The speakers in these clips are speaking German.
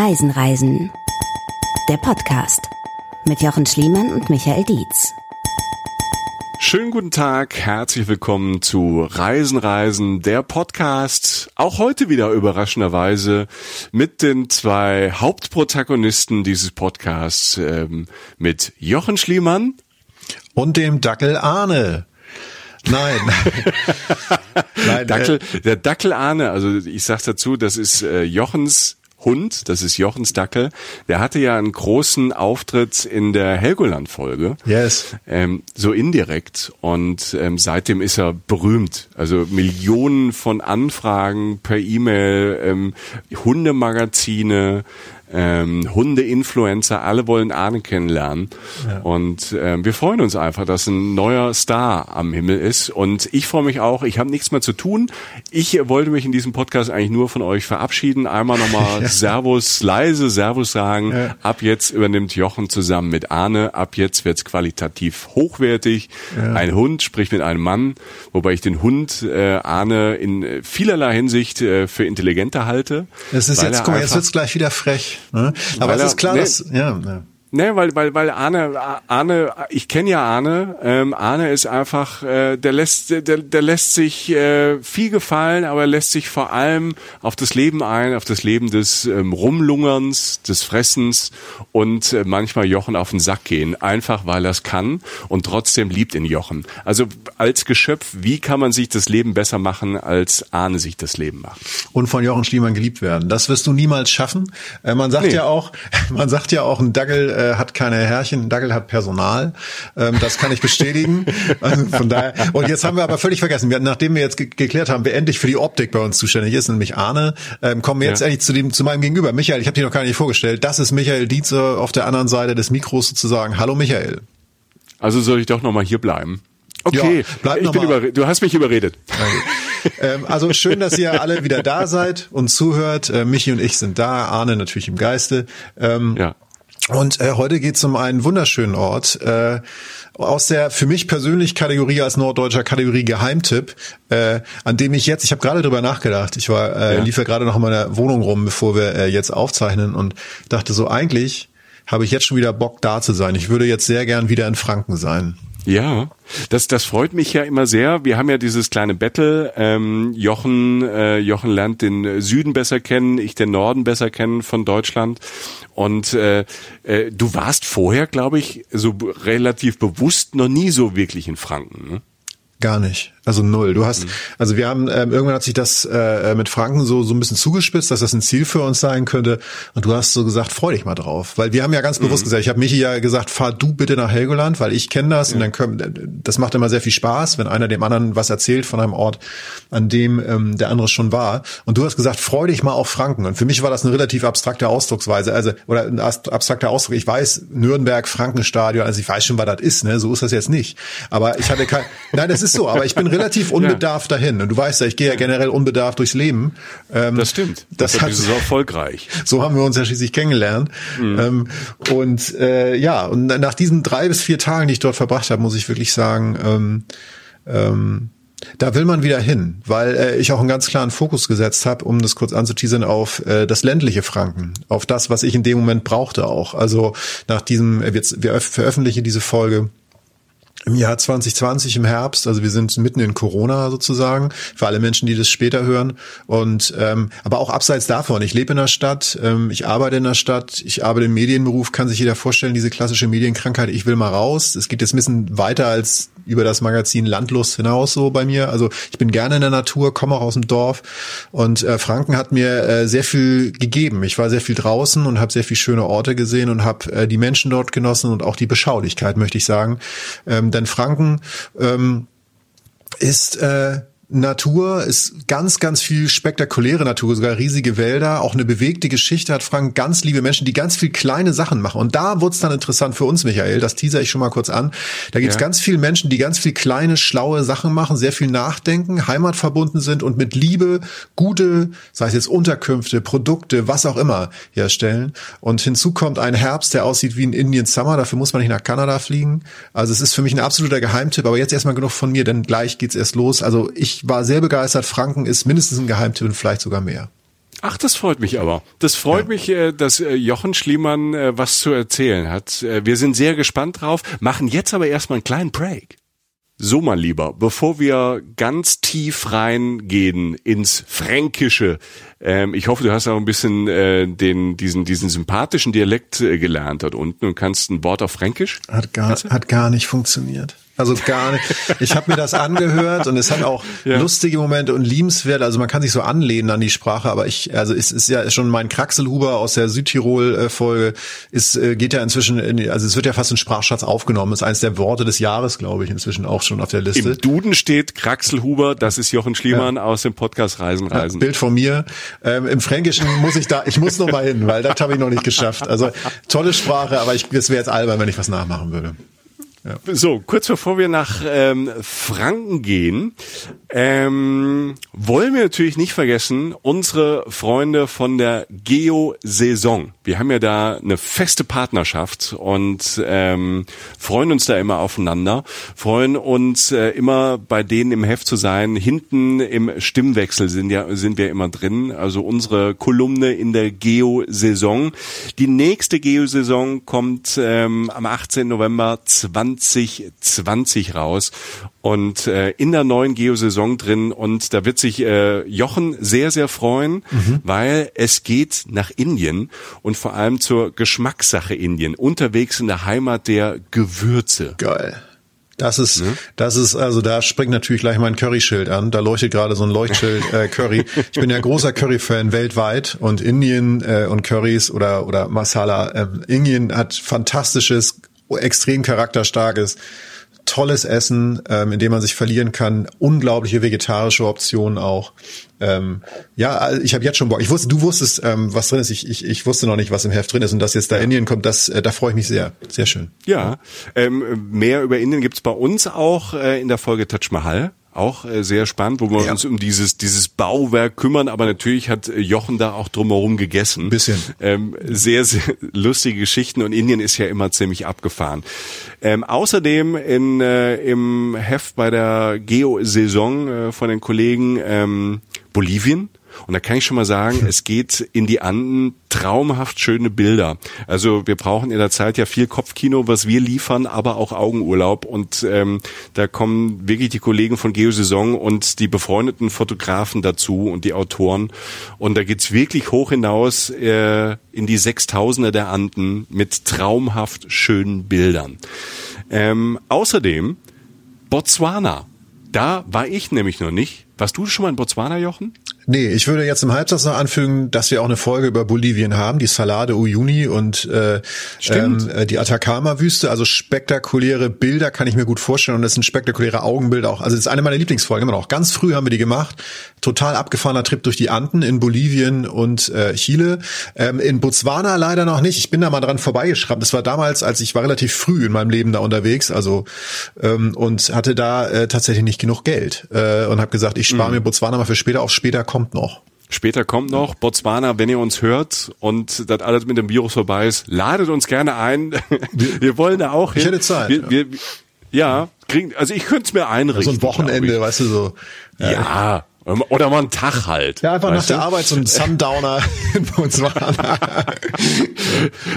Reisen. Der Podcast mit Jochen Schliemann und Michael Dietz. Schönen guten Tag, herzlich willkommen zu Reisen, der Podcast. Auch heute wieder überraschenderweise mit den zwei Hauptprotagonisten dieses Podcasts, mit Jochen Schliemann und dem Dackel Arne. Nein. Der Dackel Arne, also ich sag's dazu, das ist Jochens Hund, das ist Jochens Dackel. Der hatte ja einen großen Auftritt in der Helgoland-Folge. Yes. So indirekt. Und seitdem ist er berühmt. Also Millionen von Anfragen per E-Mail, Hundemagazine, Hunde-Influencer, alle wollen Arne kennenlernen. Ja. Und wir freuen uns einfach, dass ein neuer Star am Himmel ist. Und ich freue mich auch, ich habe nichts mehr zu tun. Ich wollte mich in diesem Podcast eigentlich nur von euch verabschieden. Einmal nochmal Servus sagen. Ja. Ab jetzt übernimmt Jochen zusammen mit Arne. Ab jetzt wird's qualitativ hochwertig. Ja. Ein Hund spricht mit einem Mann. Wobei ich den Hund Arne in vielerlei Hinsicht für intelligenter halte. Das ist jetzt, guck mal, jetzt wird's gleich wieder frech. Ne? Aber es ist klar, weil Arne, ich kenne ja Arne. Arne ist einfach, der lässt sich viel gefallen, aber er lässt sich vor allem auf das Leben ein, auf das Leben des Rumlungerns, des Fressens und manchmal Jochen auf den Sack gehen, einfach weil er es kann und trotzdem liebt ihn Jochen. Also als Geschöpf, wie kann man sich das Leben besser machen, als Arne sich das Leben macht? Und von Jochen Schliemann geliebt werden, das wirst du niemals schaffen. Man sagt ja auch, ein Dackel hat keine Härchen, ein Dackel hat Personal. Das kann ich bestätigen. Also von daher. Und jetzt haben wir aber völlig vergessen, nachdem wir jetzt geklärt haben, wer endlich für die Optik bei uns zuständig ist, nämlich Arne, kommen wir jetzt endlich zu meinem Gegenüber. Michael, ich habe dich noch gar nicht vorgestellt. Das ist Michael Dietz auf der anderen Seite des Mikros sozusagen. Hallo Michael. Also soll ich doch nochmal hier bleiben? Okay, ja, bleib noch mal. Du hast mich überredet. Also schön, dass ihr alle wieder da seid und zuhört. Michi und ich sind da, Arne natürlich im Geiste. Und heute geht's um einen wunderschönen Ort aus der für mich persönlich Kategorie als norddeutscher Kategorie Geheimtipp, an dem ich habe gerade drüber nachgedacht. Ich lief ja gerade noch in meiner Wohnung rum, bevor wir jetzt aufzeichnen und dachte so, eigentlich habe ich jetzt schon wieder Bock da zu sein. Ich würde jetzt sehr gern wieder in Franken sein. Ja, das freut mich ja immer sehr. Wir haben ja dieses kleine Battle. Jochen lernt den Süden besser kennen, ich den Norden besser kennen von Deutschland. Und du warst vorher, glaube ich, so relativ bewusst noch nie so wirklich in Franken, ne? Gar nicht. Also null. Wir haben, irgendwann hat sich das mit Franken so ein bisschen zugespitzt, dass das ein Ziel für uns sein könnte. Und du hast so gesagt, freu dich mal drauf. Weil wir haben ja ganz bewusst gesagt, ich habe Michi ja gesagt, fahr du bitte nach Helgoland, weil ich kenne das. Ja. Und dann das macht immer sehr viel Spaß, wenn einer dem anderen was erzählt von einem Ort, an dem der andere schon war. Und du hast gesagt, freu dich mal auf Franken. Und für mich war das eine relativ abstrakte Ausdrucksweise. Ich weiß, Nürnberg, Frankenstadion, also ich weiß schon, was das ist, ne? So ist das jetzt nicht. Aber ich hatte nein, das ist so, aber ich bin relativ unbedarft dahin. Und du weißt ja, ich gehe ja generell unbedarft durchs Leben. Das stimmt. Das ist so erfolgreich. So haben wir uns ja schließlich kennengelernt. Mhm. Und nach diesen 3 bis 4 Tagen, die ich dort verbracht habe, muss ich wirklich sagen, da will man wieder hin, weil ich auch einen ganz klaren Fokus gesetzt habe, um das kurz anzuteasern, auf das ländliche Franken, auf das, was ich in dem Moment brauchte auch. Also nach diesem, wir veröffentlichen diese Folge im Jahr 2020 im Herbst, also wir sind mitten in Corona sozusagen, für alle Menschen, die das später hören. Und aber auch abseits davon, ich lebe in der Stadt, ich arbeite in der Stadt, ich arbeite im Medienberuf, kann sich jeder vorstellen, diese klassische Medienkrankheit, ich will mal raus. Es geht jetzt ein bisschen weiter als über das Magazin Landlust hinaus so bei mir. Also ich bin gerne in der Natur, komme auch aus dem Dorf und Franken hat mir sehr viel gegeben. Ich war sehr viel draußen und habe sehr viel schöne Orte gesehen und habe die Menschen dort genossen und auch die Beschaulichkeit, möchte ich sagen. Denn Franken ist Natur, ist ganz, ganz viel spektakuläre Natur, sogar riesige Wälder, auch eine bewegte Geschichte hat Franken, ganz liebe Menschen, die ganz viel kleine Sachen machen. Und da wird's dann interessant für uns, Michael, das teaser ich schon mal kurz an. Da gibt's ganz viele Menschen, die ganz viel kleine, schlaue Sachen machen, sehr viel nachdenken, heimatverbunden sind und mit Liebe gute, sei es jetzt Unterkünfte, Produkte, was auch immer herstellen. Und hinzu kommt ein Herbst, der aussieht wie ein Indian Summer, dafür muss man nicht nach Kanada fliegen. Also es ist für mich ein absoluter Geheimtipp, aber jetzt erstmal genug von mir, denn gleich geht's erst los. Also ich war sehr begeistert. Franken ist mindestens ein Geheimtipp und vielleicht sogar mehr. Ach, das freut mich aber. Das freut mich, dass Jochen Schliemann was zu erzählen hat. Wir sind sehr gespannt drauf, machen jetzt aber erstmal einen kleinen Break. So, mein Lieber, bevor wir ganz tief reingehen ins Fränkische, ich hoffe, du hast auch ein bisschen diesen sympathischen Dialekt gelernt dort unten und kannst ein Wort auf Fränkisch. Hat gar nicht funktioniert. Also gar nicht. Ich habe mir das angehört und es hat auch lustige Momente und liebenswert. Also man kann sich so anlehnen an die Sprache, aber es ist ja schon mein Kraxelhuber aus der Südtirol-Folge. Es geht ja inzwischen, es wird ja fast in Sprachschatz aufgenommen. Das ist eines der Worte des Jahres, glaube ich, inzwischen auch schon auf der Liste. Im Duden steht Kraxelhuber, das ist Jochen Schliemann aus dem Podcast Reisen. Bild von mir. Im Fränkischen muss ich noch mal hin, weil das habe ich noch nicht geschafft. Also tolle Sprache, aber das wäre jetzt albern, wenn ich was nachmachen würde. Ja. So, kurz bevor wir nach Franken gehen, wollen wir natürlich nicht vergessen, unsere Freunde von der Geo-Saison. Wir haben ja da eine feste Partnerschaft und freuen uns da immer aufeinander, freuen uns immer bei denen im Heft zu sein. Hinten im Stimmwechsel sind wir immer drin, also unsere Kolumne in der Geo-Saison. Die nächste Geo-Saison kommt am 18. November 2020 raus und in der neuen Geo-Saison drin, und da wird sich Jochen sehr, sehr freuen, weil es geht nach Indien und vor allem zur Geschmackssache Indien, unterwegs in der Heimat der Gewürze. Geil. Das ist, da springt natürlich gleich mein Curry-Schild an. Da leuchtet gerade so ein Leuchtschild Curry. Ich bin ja großer Curry-Fan weltweit, und Indien und Currys oder Masala. Indien hat fantastisches, extrem charakterstarkes, tolles Essen, in dem man sich verlieren kann. Unglaubliche vegetarische Optionen auch. Ich habe jetzt schon Bock. Du wusstest, was drin ist. Ich wusste noch nicht, was im Heft drin ist. Und dass jetzt da Indien kommt, da freue ich mich sehr. Sehr schön. Ja, mehr über Indien gibt's bei uns auch in der Folge Taj Mahal. Auch sehr spannend, wo wir uns um dieses Bauwerk kümmern, aber natürlich hat Jochen da auch drumherum gegessen. Ein bisschen. Sehr, sehr lustige Geschichten, und Indien ist ja immer ziemlich abgefahren. Außerdem im Heft bei der Geo-Saison von den Kollegen Bolivien. Und da kann ich schon mal sagen, es geht in die Anden, traumhaft schöne Bilder. Also wir brauchen in der Zeit ja viel Kopfkino, was wir liefern, aber auch Augenurlaub. Und da kommen wirklich die Kollegen von Geo-Saison und die befreundeten Fotografen dazu und die Autoren. Und da geht's wirklich hoch hinaus in die 6000er der Anden mit traumhaft schönen Bildern. Außerdem Botswana. Da war ich nämlich noch nicht. Warst du schon mal in Botswana, Jochen? Nee, ich würde jetzt im Halbsatz noch anfügen, dass wir auch eine Folge über Bolivien haben, die Salade Uyuni und die Atacama-Wüste. Also spektakuläre Bilder, kann ich mir gut vorstellen, und das sind spektakuläre Augenbilder auch. Also das ist eine meiner Lieblingsfolgen immer noch. Ganz früh haben wir die gemacht. Total abgefahrener Trip durch die Anden in Bolivien und Chile. In Botswana leider noch nicht. Ich bin da mal dran vorbeigeschrammt. Das war damals, als ich war relativ früh in meinem Leben da unterwegs, also und hatte da tatsächlich nicht genug Geld und habe gesagt, ich spare mir Botswana mal für später auf. Später kommt noch. Botswana, wenn ihr uns hört und das alles mit dem Virus vorbei ist, ladet uns gerne ein. Wir wollen da auch hin. Ich hätte Zeit. Ich könnte es mir einrichten. So ein Wochenende, weißt du, so. Ja. Oder mal einen Tag halt. Ja, einfach nach der Arbeit so ein Sundowner in Botswana.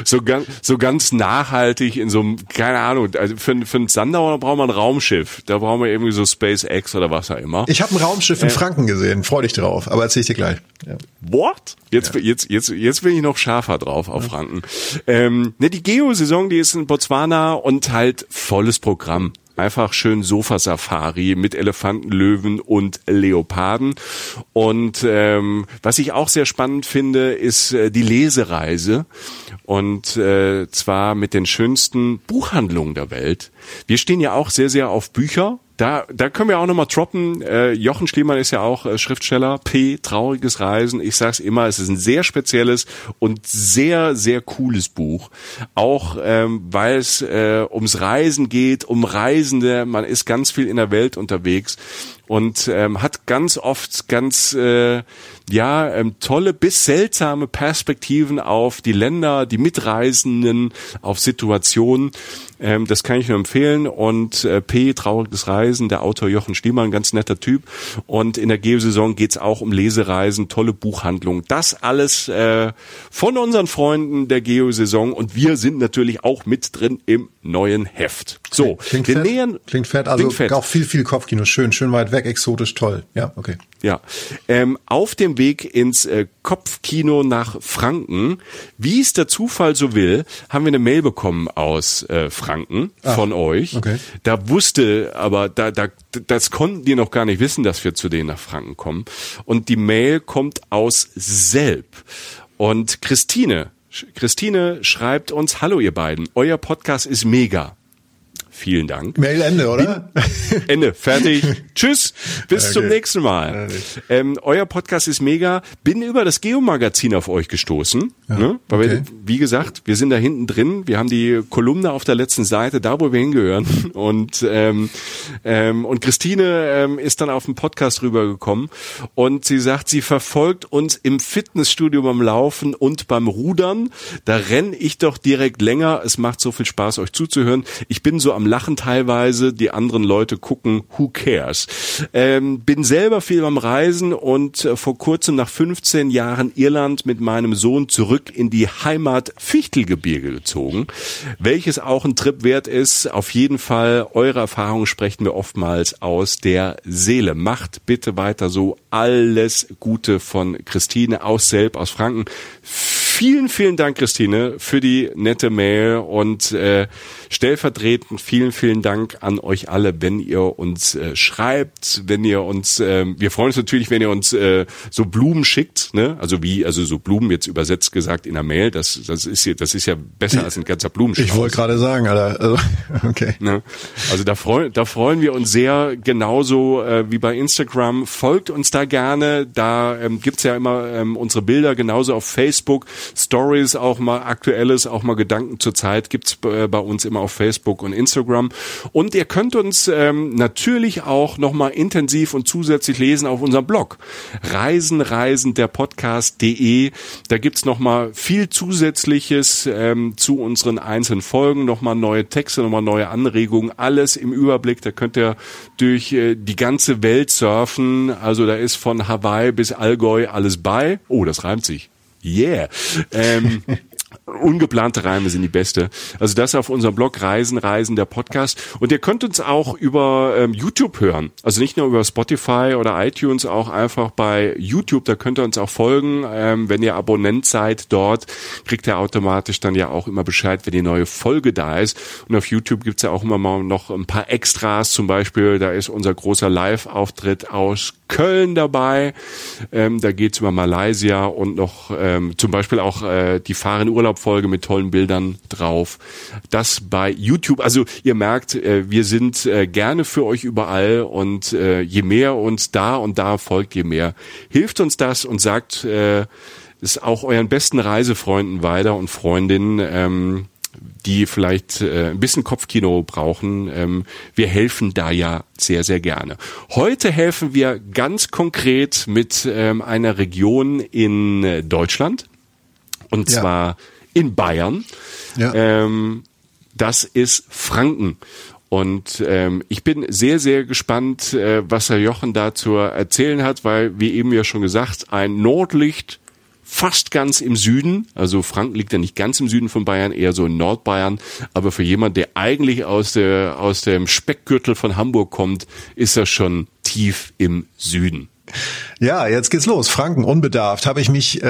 so ganz nachhaltig in so einem, keine Ahnung, also für einen Sundowner braucht man ein Raumschiff. Da brauchen wir irgendwie so SpaceX oder was auch immer. Ich habe ein Raumschiff in Franken gesehen, freu dich drauf, aber erzähl ich dir gleich. Ja. What? Jetzt bin ich noch schärfer drauf auf Franken. Die Geo-Saison, die ist in Botswana und halt volles Programm. Einfach schön Sofa-Safari mit Elefanten, Löwen und Leoparden. Und was ich auch sehr spannend finde, ist die Lesereise. Und zwar mit den schönsten Buchhandlungen der Welt. Wir stehen ja auch sehr, sehr auf Bücher. Da können wir auch nochmal droppen. Jochen Schliemann ist ja auch Schriftsteller. Trauriges Reisen. Ich sag's immer, es ist ein sehr spezielles und sehr, sehr cooles Buch. Auch weil es ums Reisen geht, um Reisende. Man ist ganz viel in der Welt unterwegs. und hat ganz oft ganz tolle bis seltsame Perspektiven auf die Länder, die Mitreisenden, auf Situationen. Das kann ich nur empfehlen. Und Trauriges Reisen, der Autor Jochen Schliemann, ganz netter Typ. Und in der Geo-Saison geht's auch um Lesereisen, tolle Buchhandlungen. Das alles von unseren Freunden der Geo-Saison. Und wir sind natürlich auch mit drin im neuen Heft. So, Klingt fett. Auch viel Kopfkino. Schön weit weg, exotisch, toll. Ja, okay. Ja, auf dem Weg ins Kopfkino nach Franken, wie es der Zufall so will, haben wir eine Mail bekommen aus Franken von euch. Okay. Da wusste, aber das konnten die noch gar nicht wissen, dass wir zu denen nach Franken kommen. Und die Mail kommt aus Selb. Und Christine schreibt uns: Hallo ihr beiden, euer Podcast ist mega. Vielen Dank. Mail Ende, oder? Ende, fertig. Tschüss, bis zum nächsten Mal. Euer Podcast ist mega. Bin über das Geo-Magazin auf euch gestoßen. Ja, ne? Weil wir, wie gesagt, wir sind da hinten drin. Wir haben die Kolumne auf der letzten Seite, da wo wir hingehören. Und Christine ist dann auf den Podcast rübergekommen. Und sie sagt, sie verfolgt uns im Fitnessstudio beim Laufen und beim Rudern. Da renne ich doch direkt länger. Es macht so viel Spaß, euch zuzuhören. Ich bin so am Lachen teilweise, die anderen Leute gucken, who cares. Bin selber viel beim Reisen und vor kurzem nach 15 Jahren Irland mit meinem Sohn zurück in die Heimat Fichtelgebirge gezogen, welches auch ein Trip wert ist. Auf jeden Fall, eure Erfahrungen sprechen mir oftmals aus der Seele. Macht bitte weiter so. Alles Gute von Christine aus Selb, aus Franken. Vielen Dank, Christine, für die nette Mail und stellvertretend vielen Dank an euch alle, wenn ihr uns schreibt, wenn ihr uns, wir freuen uns natürlich, wenn ihr uns so Blumen schickt, ne? Also so Blumen jetzt übersetzt gesagt in der Mail, das ist ja besser als ein ganzer Blumenstrauß. Ich wollte gerade sagen, Alter. Also, okay. Ne? Also da freuen wir uns sehr, genauso wie bei Instagram. Folgt uns da gerne, da gibt's ja immer unsere Bilder, genauso auf Facebook. Stories auch mal, Aktuelles, auch mal Gedanken zur Zeit gibt's bei uns immer auf Facebook und Instagram. Und ihr könnt uns natürlich auch nochmal intensiv und zusätzlich lesen auf unserem Blog reisenreisenderpodcast.de. Da gibt's nochmal viel Zusätzliches zu unseren einzelnen Folgen, nochmal neue Texte, nochmal neue Anregungen, alles im Überblick. Da könnt ihr durch die ganze Welt surfen. Also da ist von Hawaii bis Allgäu alles bei. Oh, das reimt sich. Yeah. Ungeplante Reime sind die beste. Also das auf unserem Blog Reisen, der Podcast. Und ihr könnt uns auch über YouTube hören. Also nicht nur über Spotify oder iTunes, auch einfach bei YouTube. Da könnt ihr uns auch folgen. Wenn ihr Abonnent seid dort, kriegt ihr automatisch dann ja auch immer Bescheid, wenn die neue Folge da ist. Und auf YouTube gibt's ja auch immer mal noch ein paar Extras. Zum Beispiel, da ist unser großer Live-Auftritt aus Köln dabei. Da geht's über Malaysia und noch zum Beispiel auch die Fahr in Urlaub-Folge mit tollen Bildern drauf. Das bei YouTube. Also ihr merkt, wir sind gerne für euch überall und je mehr uns da und da folgt, je mehr hilft uns das und sagt es auch euren besten Reisefreunden weiter und Freundinnen, die vielleicht ein bisschen Kopfkino brauchen. Wir helfen da ja sehr, sehr gerne. Heute helfen wir ganz konkret mit einer Region in Deutschland und zwar in Bayern. Ja. Das ist Franken. Und ich bin sehr gespannt, was Herr Jochen da zu erzählen hat, weil, wie eben ja schon gesagt, ein Nordlicht fast ganz im Süden, also Franken liegt ja nicht ganz im Süden von Bayern, eher so in Nordbayern, aber für jemand, der eigentlich aus dem Speckgürtel von Hamburg kommt, ist er schon tief im Süden. Ja, jetzt geht's los. Franken, unbedarft, habe ich mich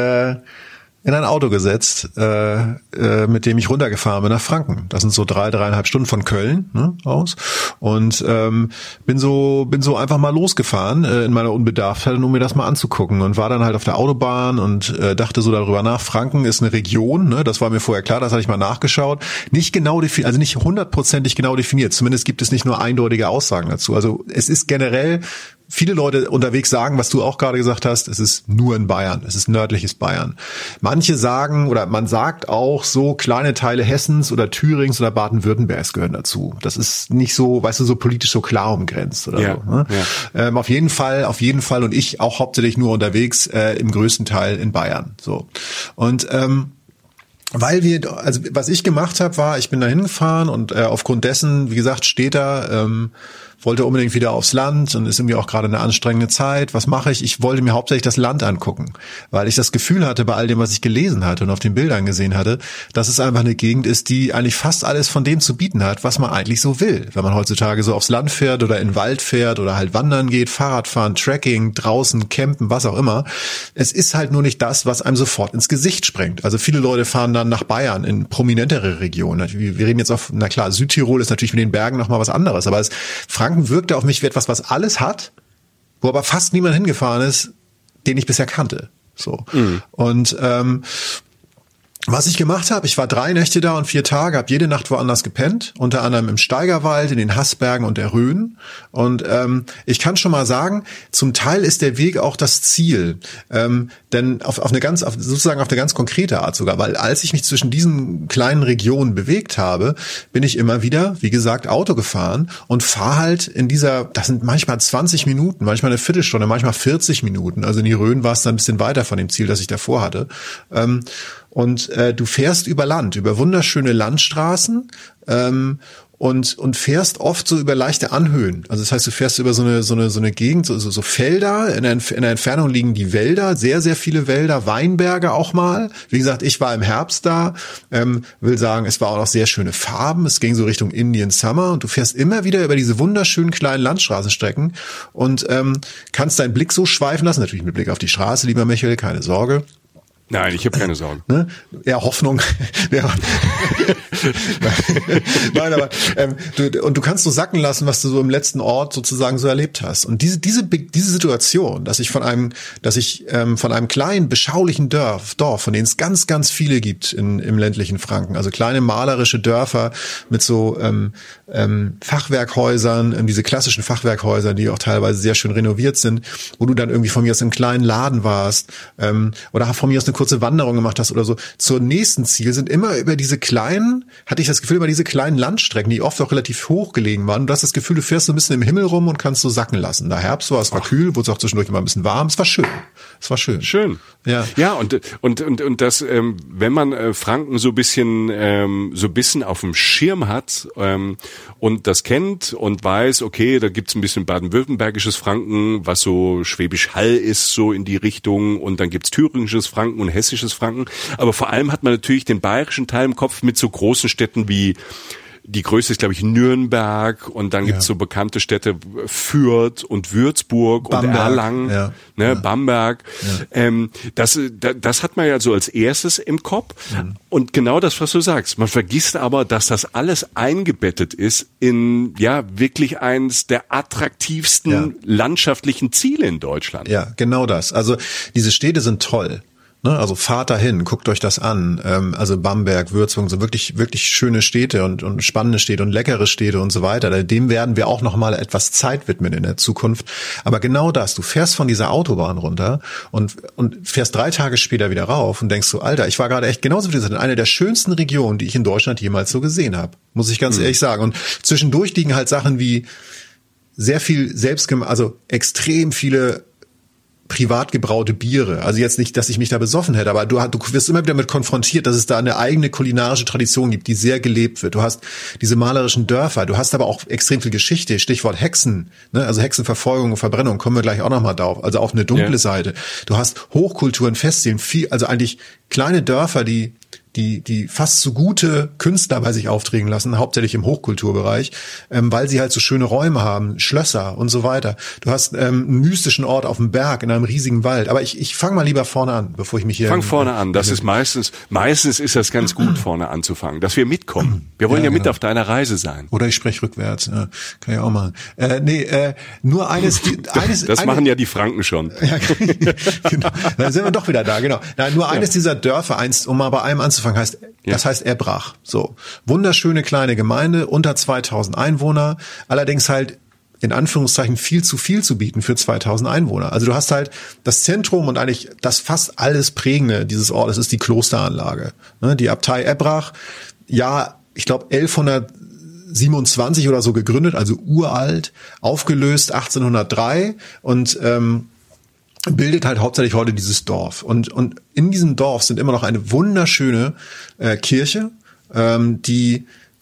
in ein Auto gesetzt, mit dem ich runtergefahren bin nach Franken. Das sind so 3,5 Stunden von Köln aus. Und bin so einfach mal losgefahren in meiner Unbedarftheit, um mir das mal anzugucken. Und war dann halt auf der Autobahn und dachte so darüber nach. Franken ist eine Region, ne? Das war mir vorher klar, das hatte ich mal nachgeschaut. Nicht genau definiert, also nicht hundertprozentig genau definiert. Zumindest gibt es nicht nur eindeutige Aussagen dazu. Also es ist generell viele Leute unterwegs sagen, was du auch gerade gesagt hast, es ist nur in Bayern, es ist nördliches Bayern. Manche sagen oder man sagt auch so, kleine Teile Hessens oder Thürings oder Baden-Württembergs gehören dazu. Das ist nicht so, weißt du, so politisch so klar umgrenzt oder ja, so. Ne? Ja. Auf jeden Fall und ich auch hauptsächlich nur unterwegs im größten Teil in Bayern. So. Und was ich gemacht habe, war, ich bin da hingefahren und aufgrund dessen, wie gesagt, steht da, wollte unbedingt wieder aufs Land und ist irgendwie auch gerade eine anstrengende Zeit. Was mache ich? Ich wollte mir hauptsächlich das Land angucken, weil ich das Gefühl hatte, bei all dem, was ich gelesen hatte und auf den Bildern gesehen hatte, dass es einfach eine Gegend ist, die eigentlich fast alles von dem zu bieten hat, was man eigentlich so will. Wenn man heutzutage so aufs Land fährt oder in den Wald fährt oder halt wandern geht, Fahrrad fahren, Trekking, draußen, campen, was auch immer. Es ist halt nur nicht das, was einem sofort ins Gesicht springt. Also viele Leute fahren dann nach Bayern in prominentere Regionen. Wir reden jetzt auf, na klar, Südtirol ist natürlich mit den Bergen nochmal was anderes, aber wirkte auf mich wie etwas, was alles hat, wo aber fast niemand hingefahren ist, den ich bisher kannte. So. Mhm. Und was ich gemacht habe, ich war 3 Nächte da und 4 Tage, habe jede Nacht woanders gepennt, unter anderem im Steigerwald, in den Haßbergen und der Rhön. Und ich kann schon mal sagen, zum Teil ist der Weg auch das Ziel, denn auf eine ganz konkrete Art sogar, weil als ich mich zwischen diesen kleinen Regionen bewegt habe, bin ich immer wieder, wie gesagt, Auto gefahren und fahre halt in dieser, das sind manchmal 20 Minuten, manchmal eine Viertelstunde, manchmal 40 Minuten, also in die Rhön war es dann ein bisschen weiter von dem Ziel, das ich davor hatte. Und du fährst über Land, über wunderschöne Landstraßen und fährst oft so über leichte Anhöhen. Also das heißt, du fährst über so eine Gegend, so Felder. In der Entfernung liegen die Wälder, sehr, sehr viele Wälder, Weinberge auch mal. Wie gesagt, ich war im Herbst da, will sagen, es war auch noch sehr schöne Farben. Es ging so Richtung Indian Summer und du fährst immer wieder über diese wunderschönen kleinen Landstraßenstrecken und kannst deinen Blick so schweifen lassen. Natürlich mit Blick auf die Straße, lieber Michael, keine Sorge. Nein, ich habe keine Sorgen. Ne? Ja, Hoffnung. Ja. Nein, aber du kannst so sacken lassen, was du so im letzten Ort sozusagen so erlebt hast. Und diese Situation, dass ich von einem kleinen beschaulichen Dorf, von denen es ganz, ganz viele gibt im ländlichen Franken, also kleine malerische Dörfer mit so Fachwerkhäusern, diese klassischen Fachwerkhäuser, die auch teilweise sehr schön renoviert sind, wo du dann irgendwie von mir aus im kleinen Laden warst oder von mir aus eine kurze Wanderung gemacht hast oder so. Zur nächsten Ziel sind immer über diese kleinen, hatte ich das Gefühl, über diese kleinen Landstrecken, die oft auch relativ hoch gelegen waren. Du hast das Gefühl, du fährst so ein bisschen im Himmel rum und kannst so sacken lassen. Da Herbst war, es war kühl, wurde es auch zwischendurch immer ein bisschen warm. Es war schön. Schön. Ja. Ja, und das, wenn man Franken so ein bisschen auf dem Schirm hat, und das kennt und weiß, okay, da gibt's ein bisschen baden-württembergisches Franken, was so Schwäbisch Hall ist, so in die Richtung, und dann gibt's thüringisches Franken und hessisches Franken, aber vor allem hat man natürlich den bayerischen Teil im Kopf mit so großen Städten wie, die größte ist, glaube ich, Nürnberg, und dann gibt's so bekannte Städte Fürth und Würzburg, Bamberg, und Erlangen, Bamberg. Ja. Das hat man ja so als erstes im Kopf. Mhm. Und genau das, was du sagst. Man vergisst aber, dass das alles eingebettet ist in wirklich eins der attraktivsten landschaftlichen Ziele in Deutschland. Ja, genau das. Also diese Städte sind toll. Ne, also fahrt dahin, guckt euch das an. Also Bamberg, Würzburg, so wirklich, wirklich schöne Städte und spannende Städte und leckere Städte und so weiter. Dem werden wir auch nochmal etwas Zeit widmen in der Zukunft. Aber genau das, du fährst von dieser Autobahn runter und fährst 3 Tage später wieder rauf und denkst so, Alter, ich war gerade echt genauso wie du in einer der schönsten Regionen, die ich in Deutschland jemals so gesehen habe. Muss ich ganz ehrlich sagen. Und zwischendurch liegen halt Sachen wie sehr viel extrem viele privat gebraute Biere. Also jetzt nicht, dass ich mich da besoffen hätte, aber du wirst immer wieder damit konfrontiert, dass es da eine eigene kulinarische Tradition gibt, die sehr gelebt wird. Du hast diese malerischen Dörfer, du hast aber auch extrem viel Geschichte, Stichwort Hexen, ne? Also Hexenverfolgung und Verbrennung, kommen wir gleich auch nochmal drauf. Also auch eine dunkle Seite. Du hast Hochkulturen, Festien, also eigentlich kleine Dörfer, die fast so gute Künstler bei sich auftreten lassen, hauptsächlich im Hochkulturbereich, weil sie halt so schöne Räume haben, Schlösser und so weiter. Du hast einen mystischen Ort auf dem Berg in einem riesigen Wald. Aber ich fange mal lieber vorne an, bevor ich mich hier... Fang vorne an. Das ist meistens ist das ganz gut, vorne anzufangen, dass wir mitkommen. Wir wollen ja mit auf deiner Reise sein. Oder ich spreche rückwärts. Ja, kann ich auch machen. Nur eines... machen ja die Franken schon. Ja, genau. Dann sind wir doch wieder da, genau. Nein, nur eines dieser Dörfer, um mal bei einem anzufangen, das heißt Ebrach. So. Wunderschöne kleine Gemeinde, unter 2000 Einwohner. Allerdings halt in Anführungszeichen viel zu bieten für 2000 Einwohner. Also du hast halt das Zentrum und eigentlich das fast alles Prägende dieses Ortes ist die Klosteranlage. Die Abtei Ebrach, ja, ich glaube 1127 oder so gegründet, also uralt, aufgelöst 1803 und bildet halt hauptsächlich heute dieses Dorf. Und in diesem Dorf sind immer noch eine wunderschöne Kirche,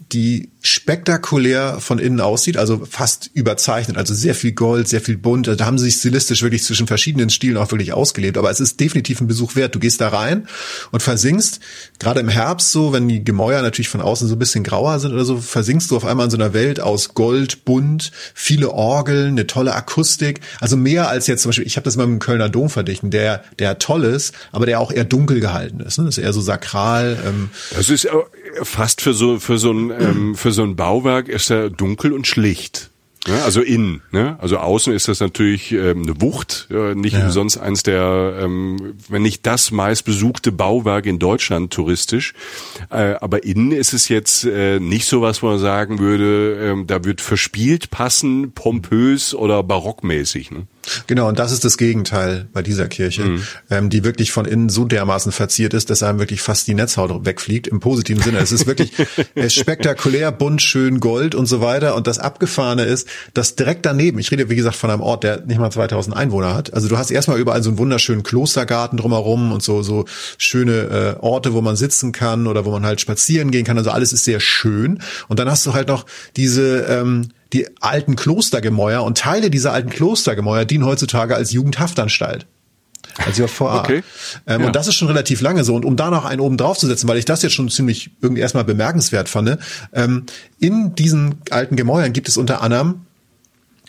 die spektakulär von innen aussieht, also fast überzeichnet, also sehr viel Gold, sehr viel bunt. Also da haben sie sich stilistisch wirklich zwischen verschiedenen Stilen auch wirklich ausgelebt. Aber es ist definitiv ein Besuch wert. Du gehst da rein und versinkst, gerade im Herbst so, wenn die Gemäuer natürlich von außen so ein bisschen grauer sind oder so, versinkst du auf einmal in so einer Welt aus Gold, bunt, viele Orgeln, eine tolle Akustik. Also mehr als jetzt zum Beispiel, ich habe das mal mit dem Kölner Dom verglichen, der toll ist, aber der auch eher dunkel gehalten ist. Ne? Das ist eher so sakral. Das ist fast für so ein Bauwerk ist er dunkel und schlicht. Ja, also innen. Ne? Also außen ist das natürlich eine Wucht. Nicht umsonst eins der, wenn nicht das meistbesuchte Bauwerk in Deutschland touristisch. Aber innen ist es jetzt nicht so was, wo man sagen würde, da wird verspielt passen, pompös oder barockmäßig. Ne? Genau, und das ist das Gegenteil bei dieser Kirche, die wirklich von innen so dermaßen verziert ist, dass einem wirklich fast die Netzhaut wegfliegt, im positiven Sinne. Es ist wirklich spektakulär, bunt, schön, Gold und so weiter. Und das Abgefahrene ist, dass direkt daneben, ich rede wie gesagt von einem Ort, der nicht mal 2000 Einwohner hat, also du hast erstmal überall so einen wunderschönen Klostergarten drumherum und so schöne Orte, wo man sitzen kann oder wo man halt spazieren gehen kann. Also alles ist sehr schön. Und dann hast du halt noch diese die alten Klostergemäuer und Teile dieser alten Klostergemäuer dienen heutzutage als Jugendhaftanstalt. Also JVA. Okay. Ja. Und das ist schon relativ lange so. Und um da noch einen oben drauf zu setzen, weil ich das jetzt schon ziemlich irgendwie erstmal bemerkenswert fand, in diesen alten Gemäuern gibt es unter anderem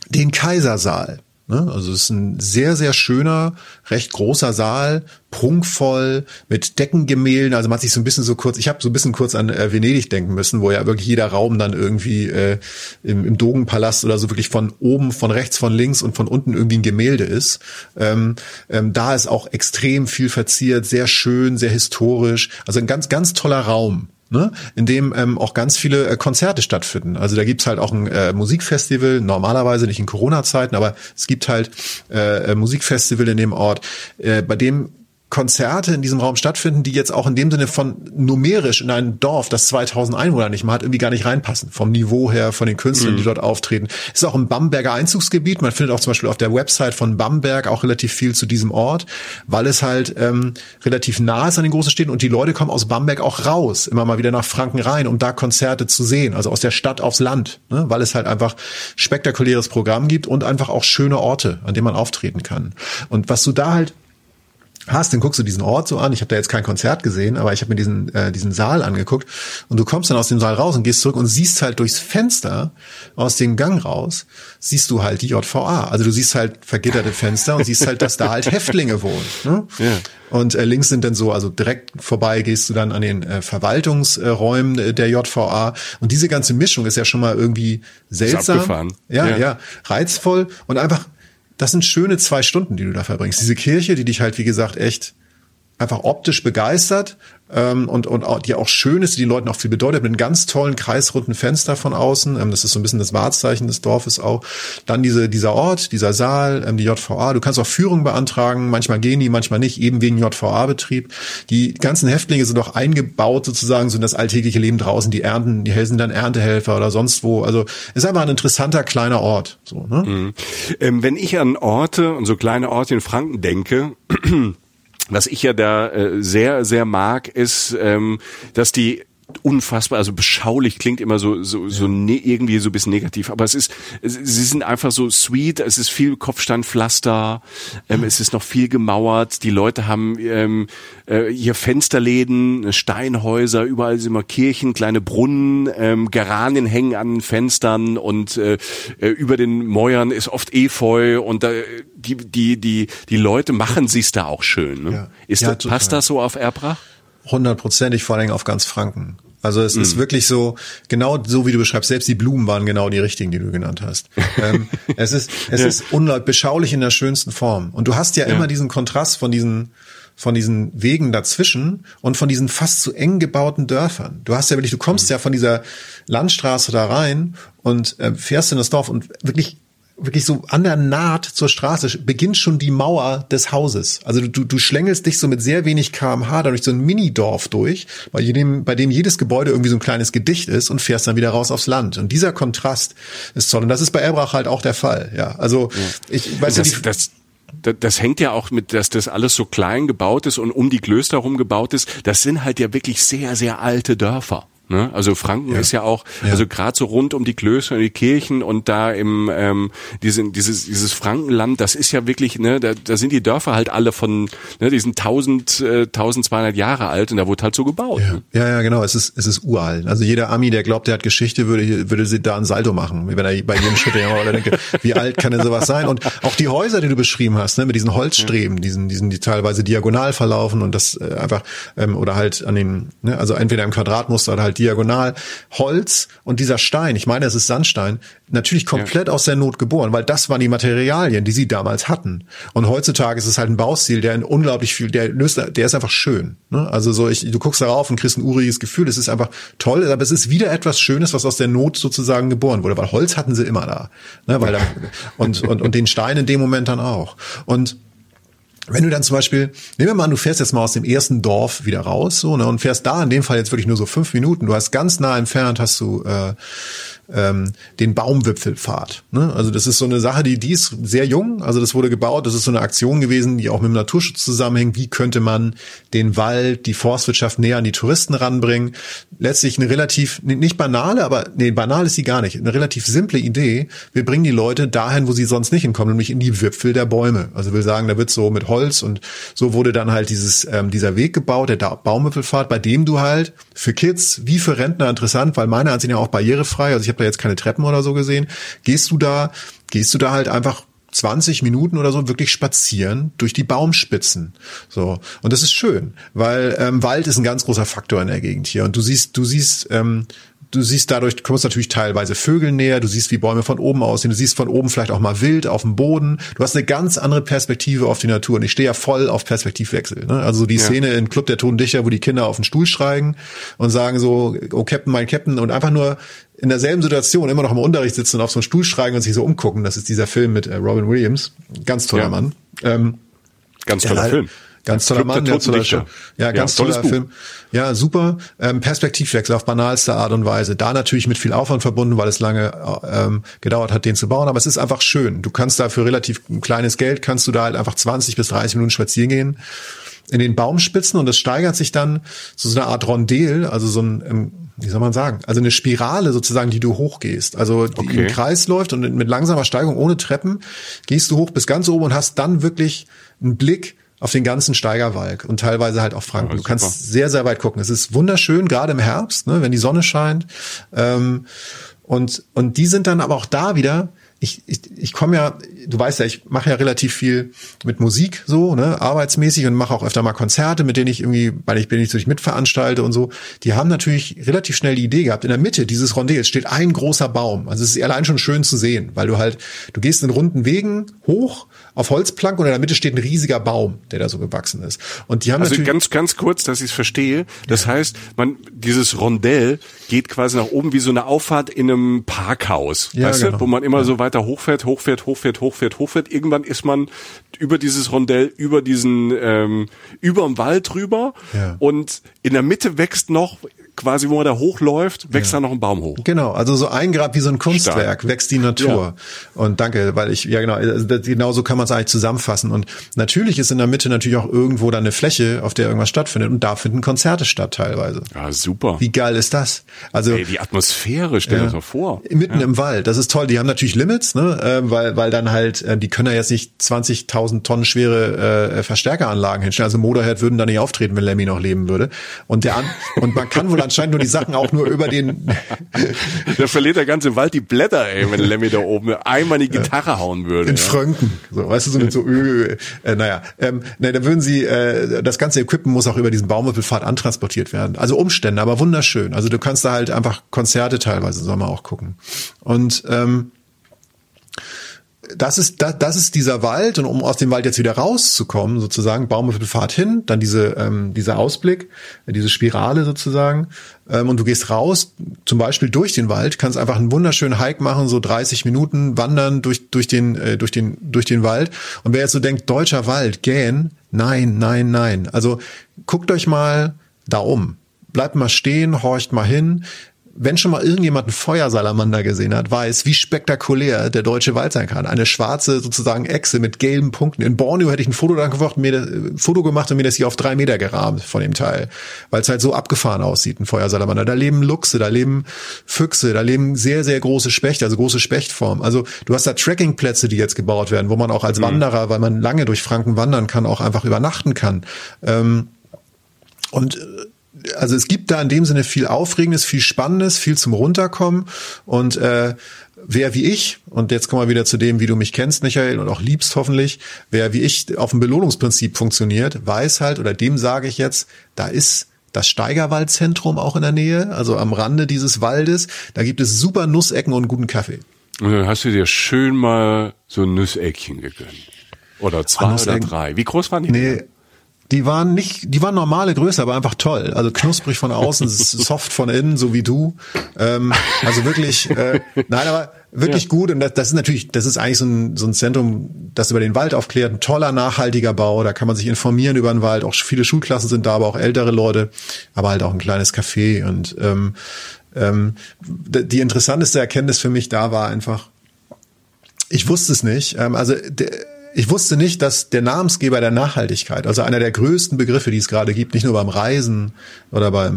den Kaisersaal. Also es ist ein sehr, sehr schöner, recht großer Saal, prunkvoll, mit Deckengemälden. Also man hat sich so ein bisschen kurz an Venedig denken müssen, wo ja wirklich jeder Raum dann irgendwie im Dogenpalast oder so wirklich von oben, von rechts, von links und von unten irgendwie ein Gemälde ist. Da ist auch extrem viel verziert, sehr schön, sehr historisch. Also ein ganz, ganz toller Raum. Ne? In dem auch ganz viele Konzerte stattfinden. Also da gibt's halt auch ein Musikfestival, normalerweise nicht in Corona-Zeiten, aber es gibt halt Musikfestival in dem Ort, bei dem Konzerte in diesem Raum stattfinden, die jetzt auch in dem Sinne von numerisch in ein Dorf, das 2000 Einwohner nicht mal hat, irgendwie gar nicht reinpassen. Vom Niveau her, von den Künstlern, die dort auftreten. Es ist auch ein Bamberger Einzugsgebiet. Man findet auch zum Beispiel auf der Website von Bamberg auch relativ viel zu diesem Ort, weil es halt relativ nah ist an den großen Städten und die Leute kommen aus Bamberg auch raus, immer mal wieder nach Franken rein, um da Konzerte zu sehen. Also aus der Stadt aufs Land, ne? Weil es halt einfach spektakuläres Programm gibt und einfach auch schöne Orte, an denen man auftreten kann. Und was du da halt hast, dann guckst du diesen Ort so an. Ich habe da jetzt kein Konzert gesehen, aber ich habe mir diesen Saal angeguckt und du kommst dann aus dem Saal raus und gehst zurück und siehst halt durchs Fenster aus dem Gang raus, siehst du halt die JVA. Also du siehst halt vergitterte Fenster und siehst halt, dass da halt Häftlinge wohnen. Ne? Ja. Und links sind dann so, also direkt vorbei gehst du dann an den Verwaltungsräumen der JVA. Und diese ganze Mischung ist ja schon mal irgendwie seltsam. Ist abgefahren. Ja, reizvoll und einfach. Das sind schöne 2 Stunden, die du da verbringst. Diese Kirche, die dich halt, wie gesagt, echt einfach optisch begeistert und auch, die auch schön ist, die den Leuten auch viel bedeutet, mit einem ganz tollen kreisrunden Fenster von außen. Das ist so ein bisschen das Wahrzeichen des Dorfes auch. Dann dieser Ort, dieser Saal, die JVA. Du kannst auch Führung beantragen. Manchmal gehen die, manchmal nicht, eben wegen JVA-Betrieb. Die ganzen Häftlinge sind auch eingebaut sozusagen so in das alltägliche Leben draußen. Die ernten, die sind dann Erntehelfer oder sonst wo. Also ist einfach ein interessanter kleiner Ort. So, ne? Wenn ich an Orte und so kleine Orte in Franken denke, was ich ja da sehr, sehr mag, ist, dass die unfassbar, also beschaulich klingt immer irgendwie so ein bisschen negativ, aber sie sind einfach so sweet, es ist viel Kopfsteinpflaster, es ist noch viel gemauert, die Leute haben hier Fensterläden, Steinhäuser, überall sind immer Kirchen, kleine Brunnen, Geranien hängen an den Fenstern und über den Mäuern ist oft Efeu und da, die Leute machen sich's da auch schön. Ne? Ja. Passt das so auf Erbrach? 100%ig, vor allen Dingen auf ganz Franken. Also es ist wirklich so, genau so wie du beschreibst, selbst die Blumen waren genau die richtigen, die du genannt hast. Es ist unglaublich beschaulich in der schönsten Form. Und du hast ja immer diesen Kontrast von diesen Wegen dazwischen und von diesen fast zu eng gebauten Dörfern. Du hast ja wirklich, du kommst ja von dieser Landstraße da rein und fährst in das Dorf und wirklich wirklich so an der Naht zur Straße beginnt schon die Mauer des Hauses. Also du schlängelst dich so mit sehr wenig kmh dadurch so ein Minidorf durch, bei dem jedes Gebäude irgendwie so ein kleines Gedicht ist und fährst dann wieder raus aufs Land. Und dieser Kontrast ist toll. Und das ist bei Erbrach halt auch der Fall. Ja, also ich weiß nicht. Das hängt ja auch mit, dass das alles so klein gebaut ist und um die Klöster rum gebaut ist. Das sind halt ja wirklich sehr, sehr alte Dörfer. Ne? Also Franken ist ja auch, also gerade so rund um die Klöster und die Kirchen und da im dieses Frankenland, das ist ja wirklich, ne, da sind die Dörfer halt alle von, ne, die sind 1200 Jahre alt und da wurde halt so gebaut. Ja, ne? ja genau, es ist uralt. Also jeder Ami, der glaubt, der hat Geschichte, würde sie da ein Salto machen, wenn er bei jedem Schritt oder denke, wie alt kann denn sowas sein? Und auch die Häuser, die du beschrieben hast, ne, mit diesen Holzstreben, die teilweise diagonal verlaufen und das einfach oder halt an den, ne, also entweder im Quadratmuster oder halt diagonal, Holz und dieser Stein, ich meine, es ist Sandstein, natürlich komplett aus der Not geboren, weil das waren die Materialien, die sie damals hatten. Und heutzutage ist es halt ein Baustil, der ist einfach schön. Ne? Also so, du guckst darauf und kriegst ein uriges Gefühl, es ist einfach toll, aber es ist wieder etwas Schönes, was aus der Not sozusagen geboren wurde, weil Holz hatten sie immer da. Ne? Weil und den Stein in dem Moment dann auch. Und wenn du dann zum Beispiel, nehmen wir mal an, du fährst jetzt mal aus dem ersten Dorf wieder raus, so, ne, und fährst da in dem Fall jetzt wirklich nur so 5 Minuten. Du hast ganz nah entfernt, hast du den Baumwipfelpfad. Ne? Also das ist so eine Sache, die ist sehr jung. Also das wurde gebaut. Das ist so eine Aktion gewesen, die auch mit dem Naturschutz zusammenhängt. Wie könnte man den Wald, die Forstwirtschaft näher an die Touristen ranbringen? Letztlich eine relativ, nicht banale, aber nee, banal ist sie gar nicht. Eine relativ simple Idee. Wir bringen die Leute dahin, wo sie sonst nicht hinkommen, nämlich in die Wipfel der Bäume. Also will sagen, da wird so mit Holz und so wurde dann halt dieser Weg gebaut, der Baumwipfelpfad, bei dem du halt für Kids wie für Rentner interessant, weil meiner hat sich ja auch barrierefrei, also ich habe da jetzt keine Treppen oder so gesehen, gehst du da halt einfach 20 Minuten oder so wirklich spazieren durch die Baumspitzen. So. Und das ist schön, weil Wald ist ein ganz großer Faktor in der Gegend hier und du siehst dadurch, kommst natürlich teilweise Vögel näher, du siehst, wie Bäume von oben aussehen, du siehst von oben vielleicht auch mal Wild auf dem Boden, du hast eine ganz andere Perspektive auf die Natur und ich stehe ja voll auf Perspektivwechsel, ne? Also die Szene im Club der Toten Dichter, wo die Kinder auf den Stuhl schreien und sagen so, oh Captain, mein Captain und einfach nur in derselben Situation immer noch im Unterricht sitzen und auf so einen Stuhl schreien und sich so umgucken, das ist dieser Film mit Robin Williams, ganz toller Mann. Ganz toller Film. Ganz toller Mann, ganz toller Film. Ja, ganz toller Film. Ja, super. Perspektivwechsel auf banalste Art und Weise. Da natürlich mit viel Aufwand verbunden, weil es lange gedauert hat, den zu bauen. Aber es ist einfach schön. Du kannst da für relativ kleines Geld, kannst du da halt einfach 20 bis 30 Minuten spazieren gehen in den Baumspitzen und das steigert sich dann zu so einer Art Rondel, also so ein, wie soll man sagen, also eine Spirale sozusagen, die du hochgehst, also die im Kreis läuft und mit langsamer Steigung ohne Treppen gehst du hoch bis ganz oben und hast dann wirklich einen Blick auf den ganzen Steigerwald und teilweise halt auch Franken. Ja, du kannst sehr, sehr weit gucken. Es ist wunderschön, gerade im Herbst, ne, wenn die Sonne scheint. Und die sind dann aber auch da wieder. Ich komme ja, du weißt ja, ich mache ja relativ viel mit Musik so, ne, arbeitsmäßig und mache auch öfter mal Konzerte, mit denen ich irgendwie, weil ich bin nicht so mitveranstalte und so. Die haben natürlich relativ schnell die Idee gehabt. In der Mitte dieses Rondels steht ein großer Baum. Also es ist allein schon schön zu sehen, weil du gehst in runden Wegen hoch auf Holzplanken und in der Mitte steht ein riesiger Baum, der da so gewachsen ist. Und die haben also natürlich ganz kurz, dass ich es verstehe. Das heißt, dieses Rondell geht quasi nach oben wie so eine Auffahrt in einem Parkhaus, weißt du, wo man immer so weit da hochfährt. Irgendwann ist man über dieses Rondell, über diesen, über den Wald drüber und in der Mitte wächst noch, quasi wo man da hochläuft, wächst da noch ein Baum hoch. Genau, also so eingrabt wie so ein Kunstwerk, wächst die Natur. Ja. Und danke, weil genau so kann man es eigentlich zusammenfassen. Und natürlich ist in der Mitte natürlich auch irgendwo da eine Fläche, auf der irgendwas stattfindet und da finden Konzerte statt teilweise. Ja, super. Wie geil ist das? Also ey, die Atmosphäre, stell dir das mal vor. Mitten im Wald, das ist toll. Die haben natürlich Limits, ne? weil dann halt, die können ja jetzt nicht 20.000 Tonnen schwere Verstärkeranlagen hinstellen. Also Motorhead würden da nicht auftreten, wenn Lemmy noch leben würde. Und man kann wohl anscheinend nur die Sachen auch nur über den... Da verliert der ganze Wald die Blätter, ey, wenn Lemmy da oben einmal die Gitarre hauen würde. In Frönken. So, weißt du, so mit so Öl. Da würden sie, das ganze Equipment muss auch über diesen Baumwipfelpfad antransportiert werden. Also Umstände, aber wunderschön. Also du kannst da halt einfach Konzerte teilweise im Sommer auch gucken. Und das ist dieser Wald, und um aus dem Wald jetzt wieder rauszukommen, sozusagen, Baumwipfelpfad hin, dann dieser Ausblick, diese Spirale sozusagen, und du gehst raus, zum Beispiel durch den Wald, kannst einfach einen wunderschönen Hike machen, so 30 Minuten wandern durch den Wald. Und wer jetzt so denkt, deutscher Wald, gähn, nein. Also guckt euch mal da um, bleibt mal stehen, horcht mal hin. Wenn schon mal irgendjemand einen Feuersalamander gesehen hat, weiß, wie spektakulär der deutsche Wald sein kann. Eine schwarze sozusagen Echse mit gelben Punkten. In Borneo hätte ich ein Foto gemacht und mir das hier auf 3 Meter gerahmt von dem Teil, weil es halt so abgefahren aussieht, ein Feuersalamander. Da leben Luchse, da leben Füchse, da leben sehr, sehr große Spechte, also große Spechtformen. Also du hast da Trekkingplätze, die jetzt gebaut werden, wo man auch als Wanderer, weil man lange durch Franken wandern kann, auch einfach übernachten kann. Und also es gibt da in dem Sinne viel Aufregendes, viel Spannendes, viel zum Runterkommen. Und wer wie ich, und jetzt kommen wir wieder zu dem, wie du mich kennst, Michael, und auch liebst hoffentlich, wer wie ich auf dem Belohnungsprinzip funktioniert, weiß halt, oder dem sage ich jetzt, da ist das Steigerwaldzentrum auch in der Nähe, also am Rande dieses Waldes. Da gibt es super Nussecken und guten Kaffee. Und dann hast du dir schön mal so ein Nusseckchen gegönnt. Oder 2 oder 3. Wie groß waren die? Nee. Die waren normale Größe, aber einfach toll. Also knusprig von außen, soft von innen, so wie du. Also wirklich, wirklich gut. Und das ist natürlich, das ist eigentlich so ein Zentrum, das über den Wald aufklärt. Ein toller, nachhaltiger Bau. Da kann man sich informieren über den Wald. Auch viele Schulklassen sind da, aber auch ältere Leute. Aber halt auch ein kleines Café. Und die interessanteste Erkenntnis für mich da war einfach, ich wusste es nicht. Ich wusste nicht, dass der Namensgeber der Nachhaltigkeit, also einer der größten Begriffe, die es gerade gibt, nicht nur beim Reisen oder bei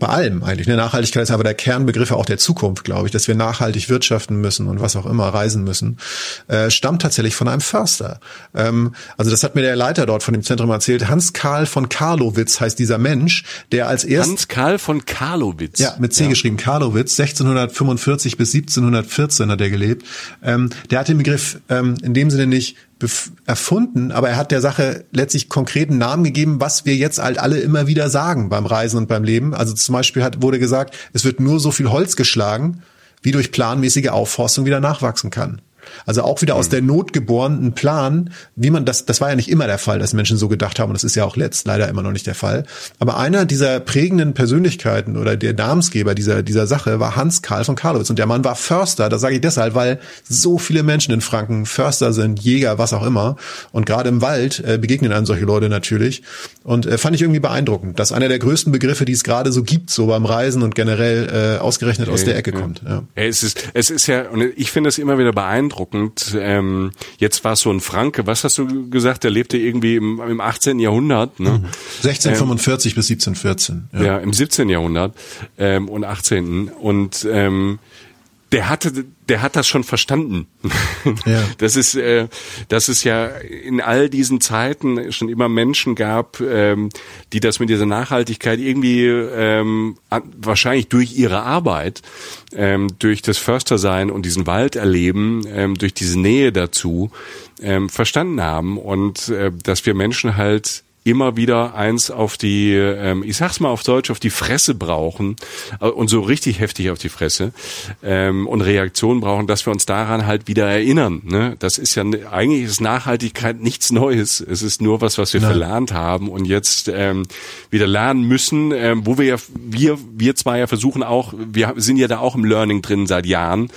allem eigentlich. Ne? Nachhaltigkeit ist aber der Kernbegriff auch der Zukunft, glaube ich, dass wir nachhaltig wirtschaften müssen und was auch immer, reisen müssen, stammt tatsächlich von einem Förster. Also das hat mir der Leiter dort von dem Zentrum erzählt. Hans Karl von Carlowitz heißt dieser Mensch, der als erst... Hans Karl von Carlowitz. Ja, mit C geschrieben, Carlowitz, 1645 bis 1714 hat er gelebt. Der hat den Begriff in dem Sinne nicht erfunden, aber er hat der Sache letztlich konkreten Namen gegeben, was wir jetzt halt alle immer wieder sagen beim Reisen und beim Leben. Also zum Beispiel wurde gesagt, es wird nur so viel Holz geschlagen, wie durch planmäßige Aufforstung wieder nachwachsen kann. Also auch wieder aus der Not geboren ein Plan, wie man das war ja nicht immer der Fall, dass Menschen so gedacht haben, und das ist ja auch leider immer noch nicht der Fall. Aber einer dieser prägenden Persönlichkeiten oder der Namensgeber dieser Sache war Hans Karl von Carlowitz, und der Mann war Förster. Das sage ich deshalb, weil so viele Menschen in Franken Förster sind, Jäger, was auch immer, und gerade im Wald begegnen einem solche Leute natürlich, und fand ich irgendwie beeindruckend, dass einer der größten Begriffe, die es gerade so gibt, so beim Reisen und generell ausgerechnet aus der Ecke kommt. Ja. Es ist ja, und ich finde es immer wieder beeindruckend. Jetzt war es so ein Franke, was hast du gesagt, der lebte irgendwie im 18. Jahrhundert. Ne? 1645 bis 1714. Ja. Ja, im 17. Jahrhundert und 18. Und der hat das schon verstanden. Ja. Dass es ja in all diesen Zeiten schon immer Menschen gab, die das mit dieser Nachhaltigkeit irgendwie wahrscheinlich durch ihre Arbeit, durch das Förstersein und diesen Wald erleben, durch diese Nähe dazu verstanden haben, und dass wir Menschen halt immer wieder eins auf die, ich sag's mal auf Deutsch, auf die Fresse brauchen, und so richtig heftig auf die Fresse, und Reaktionen brauchen, dass wir uns daran halt wieder erinnern. Ne? Das ist ja, eigentlich ist Nachhaltigkeit nichts Neues. Es ist nur was wir verlernt haben und jetzt wieder lernen müssen, wo wir ja, wir zwei ja versuchen auch, wir sind ja da auch im Learning drin seit Jahren.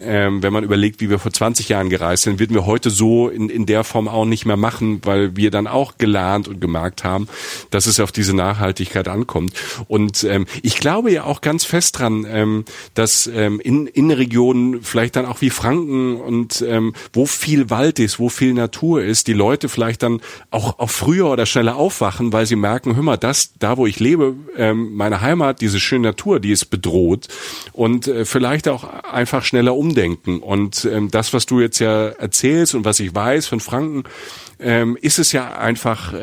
Wenn man überlegt, wie wir vor 20 Jahren gereist sind, würden wir heute so in der Form auch nicht mehr machen, weil wir dann auch gelernt und gemerkt haben, dass es auf diese Nachhaltigkeit ankommt. Und ich glaube ja auch ganz fest dran, dass in Regionen vielleicht dann auch wie Franken und wo viel Wald ist, wo viel Natur ist, die Leute vielleicht dann auch früher oder schneller aufwachen, weil sie merken, hör mal, da wo ich lebe, meine Heimat, diese schöne Natur, die ist bedroht, und vielleicht auch einfach schneller umdenken. Und das, was du jetzt ja erzählst und was ich weiß von Franken, ist es ja einfach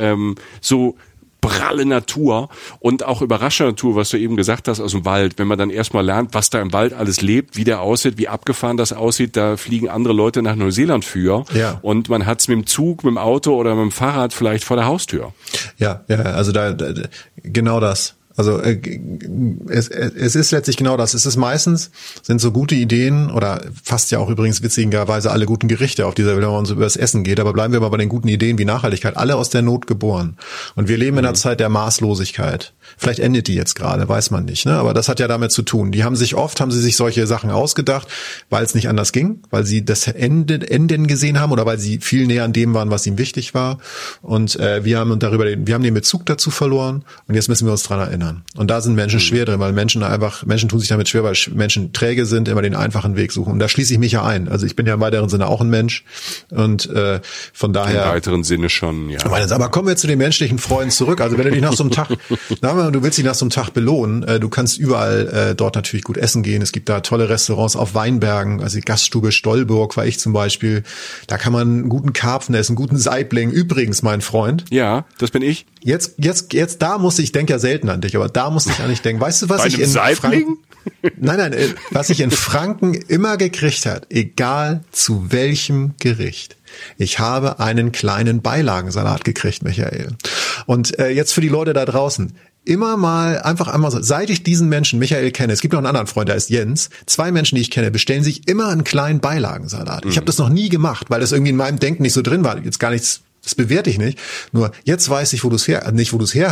so pralle Natur und auch überraschende Natur, was du eben gesagt hast, aus dem Wald. Wenn man dann erstmal lernt, was da im Wald alles lebt, wie der aussieht, wie abgefahren das aussieht, da fliegen andere Leute nach Neuseeland für. Ja. Und man hat's mit dem Zug, mit dem Auto oder mit dem Fahrrad vielleicht vor der Haustür. Ja, also genau das. Also es ist letztlich genau das. Es ist meistens, sind so gute Ideen oder fast ja auch übrigens witzigerweise alle guten Gerichte auf dieser Welt, wenn man so über das Essen geht. Aber bleiben wir mal bei den guten Ideen wie Nachhaltigkeit. Alle aus der Not geboren. Und wir leben in einer Zeit der Maßlosigkeit. Vielleicht endet die jetzt gerade, weiß man nicht. Ne? Aber das hat ja damit zu tun. Die haben sie sich solche Sachen ausgedacht, weil es nicht anders ging, weil sie das Enden gesehen haben oder weil sie viel näher an dem waren, was ihnen wichtig war. Und wir haben den Bezug dazu verloren. Und jetzt müssen wir uns dran erinnern. Und da sind Menschen schwer drin, weil Menschen tun sich damit schwer, weil Menschen träge sind, immer den einfachen Weg suchen. Und da schließe ich mich ja ein. Also ich bin ja im weiteren Sinne auch ein Mensch. Und von daher. Im weiteren Sinne schon, ja. Aber kommen wir zu den menschlichen Freuden zurück. Also wenn du dich nach so einem Tag, du willst dich nach so einem Tag belohnen, du kannst überall dort natürlich gut essen gehen. Es gibt da tolle Restaurants auf Weinbergen, also die Gaststube Stolburg war ich zum Beispiel. Da kann man einen guten Karpfen essen, einen guten Saibling. Übrigens, mein Freund. Ja, das bin ich. Jetzt da muss ich denke ja selten an dich, aber da musste ich eigentlich denken. Weißt du, was ich in Franken? Nein, was ich in Franken immer gekriegt hat, egal zu welchem Gericht. Ich habe einen kleinen Beilagensalat gekriegt, Michael. Und jetzt für die Leute da draußen. Immer mal, einfach einmal so, seit ich diesen Menschen, Michael, kenne, es gibt noch einen anderen Freund, der ist Jens, 2 Menschen, die ich kenne, bestellen sich immer einen kleinen Beilagensalat. Ich habe das noch nie gemacht, weil das irgendwie in meinem Denken nicht so drin war. Jetzt gar nichts. Das bewerte ich nicht. Nur jetzt weiß ich, wo du es her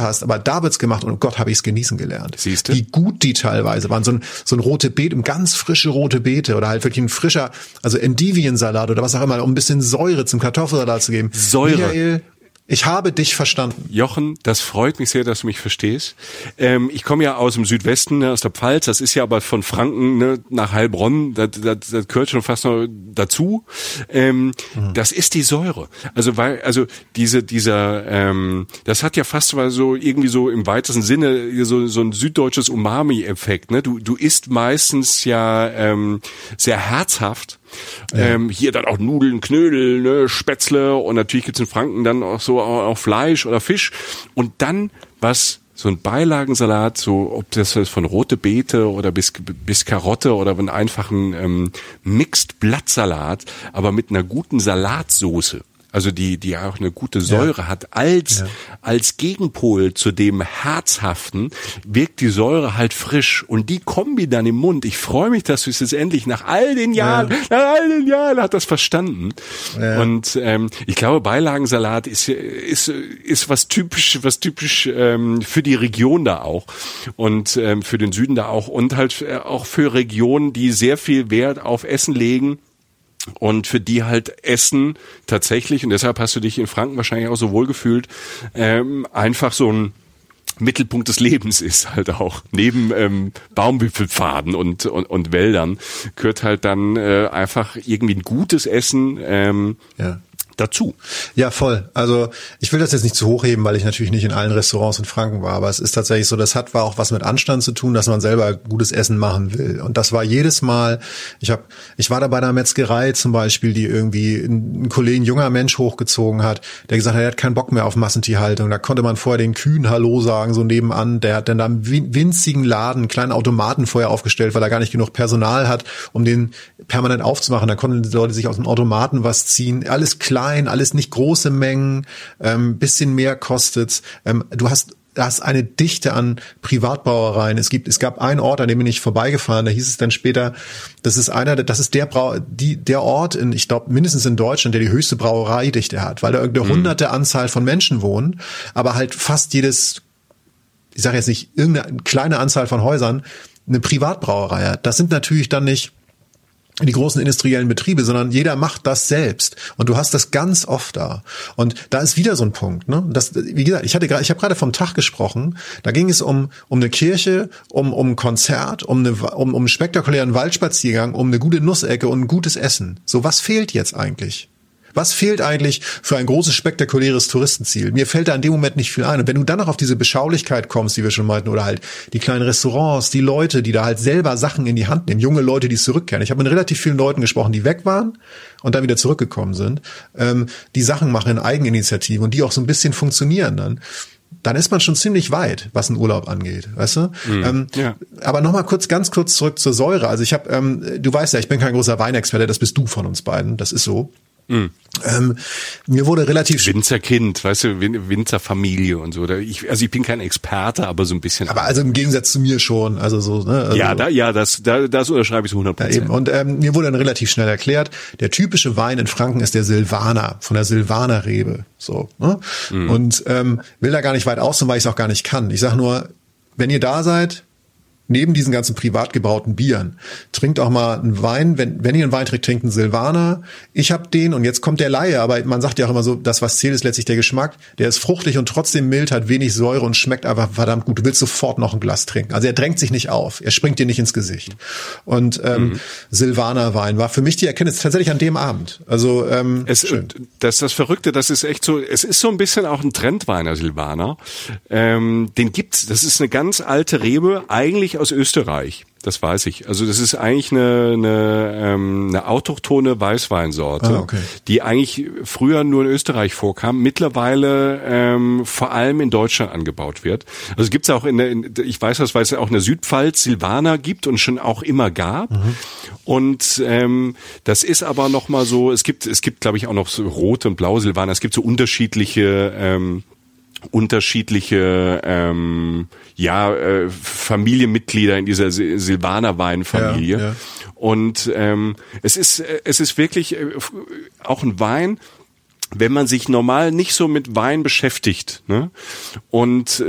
hast, aber da wird's gemacht und Gott, habe ich es genießen gelernt. Siehst du? Wie gut die teilweise waren. So ein rote Beete, ganz frische rote Beete oder halt wirklich ein frischer, also Endiviensalat oder was auch immer, um ein bisschen Säure zum Kartoffelsalat zu geben. Säure. Michael, ich habe dich verstanden. Jochen, das freut mich sehr, dass du mich verstehst. Ich komme ja aus dem Südwesten, aus der Pfalz. Das ist ja aber von Franken nach Heilbronn. Das gehört schon fast noch dazu. Das ist die Säure. Also das hat ja fast so irgendwie so im weitesten Sinne so ein süddeutsches Umami-Effekt. Ne? Du isst meistens ja sehr herzhaft. Ja. Hier dann auch Nudeln, Knödel, Spätzle und natürlich gibt's in Franken dann auch so auch Fleisch oder Fisch und dann was so ein Beilagensalat, so ob das von rote Beete oder bis Karotte oder einen einfachen Mixed Blattsalat, aber mit einer guten Salatsoße. Also die auch eine gute Säure hat. Als Gegenpol zu dem Herzhaften wirkt die Säure halt frisch. Und die Kombi dann im Mund, ich freue mich, dass du es jetzt endlich nach all den Jahren hat das verstanden. Ja. Und ich glaube, Beilagensalat ist was typisch für die Region da auch. Und für den Süden da auch. Und halt auch für Regionen, die sehr viel Wert auf Essen legen. Und für die halt Essen tatsächlich, und deshalb hast du dich in Franken wahrscheinlich auch so wohl gefühlt, einfach so ein Mittelpunkt des Lebens ist halt auch. Neben Baumwipfelpfaden und Wäldern gehört halt dann einfach irgendwie ein gutes Essen dazu. Ja, voll. Also ich will das jetzt nicht zu hochheben, weil ich natürlich nicht in allen Restaurants in Franken war, aber es ist tatsächlich so, das war auch was mit Anstand zu tun, dass man selber gutes Essen machen will. Und das war jedes Mal, ich war da bei einer Metzgerei zum Beispiel, die irgendwie einen Kollegen, ein junger Mensch hochgezogen hat, der gesagt hat, er hat keinen Bock mehr auf Massentierhaltung. Da konnte man vorher den Kühen Hallo sagen, so nebenan. Der hat dann da einen winzigen Laden, einen kleinen Automaten vorher aufgestellt, weil er gar nicht genug Personal hat, um den permanent aufzumachen. Da konnten die Leute sich aus dem Automaten was ziehen. Alles klar. Alles nicht große Mengen, bisschen mehr kostet's. Du hast eine Dichte an Privatbrauereien. Es gab einen Ort, an dem bin ich vorbeigefahren, da hieß es dann später, das ist der Ort in, ich glaube, mindestens in Deutschland, der die höchste Brauereidichte hat, weil da irgendeine hunderte Anzahl von Menschen wohnen, aber halt fast jedes, ich sage jetzt nicht, irgendeine kleine Anzahl von Häusern, eine Privatbrauerei hat. Das sind natürlich dann nicht die großen industriellen Betriebe, sondern jeder macht das selbst. Und du hast das ganz oft da. Und da ist wieder so ein Punkt, ne? Das, wie gesagt, ich habe gerade vom Tag gesprochen. Da ging es um eine Kirche, um ein Konzert, um einen spektakulären Waldspaziergang, um eine gute Nussecke und ein gutes Essen. So, was fehlt jetzt eigentlich? Was fehlt eigentlich für ein großes, spektakuläres Touristenziel? Mir fällt da in dem Moment nicht viel ein. Und wenn du dann noch auf diese Beschaulichkeit kommst, die wir schon meinten, oder halt die kleinen Restaurants, die Leute, die da halt selber Sachen in die Hand nehmen, junge Leute, die zurückkehren. Ich habe mit relativ vielen Leuten gesprochen, die weg waren und dann wieder zurückgekommen sind, die Sachen machen in Eigeninitiative und die auch so ein bisschen funktionieren dann. Dann ist man schon ziemlich weit, was einen Urlaub angeht, weißt du? Aber nochmal ganz kurz zurück zur Säure. Also ich habe, du weißt ja, ich bin kein großer Weinexperte, das bist du von uns beiden, das ist so. Mhm. Mir wurde relativ Winzerkind, weißt du, Winzerfamilie und so. Ich bin kein Experte, aber so ein bisschen. Aber also im Gegensatz zu mir schon, also so. Ne? Also das unterschreibe ich zu 100%. Ja, eben. Und mir wurde dann relativ schnell erklärt, der typische Wein in Franken ist der Silvaner von der Silvaner Rebe, so. Ne? Mhm. Und will da gar nicht weit aus, weil ich es auch gar nicht kann. Ich sage nur, wenn ihr da seid, neben diesen ganzen privat gebrauten Bieren, trinkt auch mal einen Wein. Wenn ihr einen Wein trinkt, trinkt einen Silvaner. Ich habe den und jetzt kommt der Laie, aber man sagt ja auch immer so, das was zählt ist letztlich der Geschmack. Der ist fruchtig und trotzdem mild, hat wenig Säure und schmeckt einfach verdammt gut. Du willst sofort noch ein Glas trinken. Also er drängt sich nicht auf, er springt dir nicht ins Gesicht. Und Silvanerwein war für mich die Erkenntnis tatsächlich an dem Abend. Also schön. Das ist das Verrückte, das ist echt so, es ist so ein bisschen auch ein Trendweiner Silvaner. Den gibt's, das ist eine ganz alte Rebe, eigentlich aus Österreich, das weiß ich. Also das ist eigentlich eine autochthone Weißweinsorte, die eigentlich früher nur in Österreich vorkam, mittlerweile vor allem in Deutschland angebaut wird. Also gibt's auch ich weiß das, weil es auch in der Südpfalz Silvaner gibt und schon auch immer gab. Mhm. Und das ist aber nochmal so, es gibt glaube ich auch noch so rote und blaue Silvaner, es gibt so unterschiedliche Familienmitglieder in dieser Silvaner-Weinfamilie. Ja, ja. Und es ist wirklich auch ein Wein, wenn man sich normal nicht so mit Wein beschäftigt, ne? Und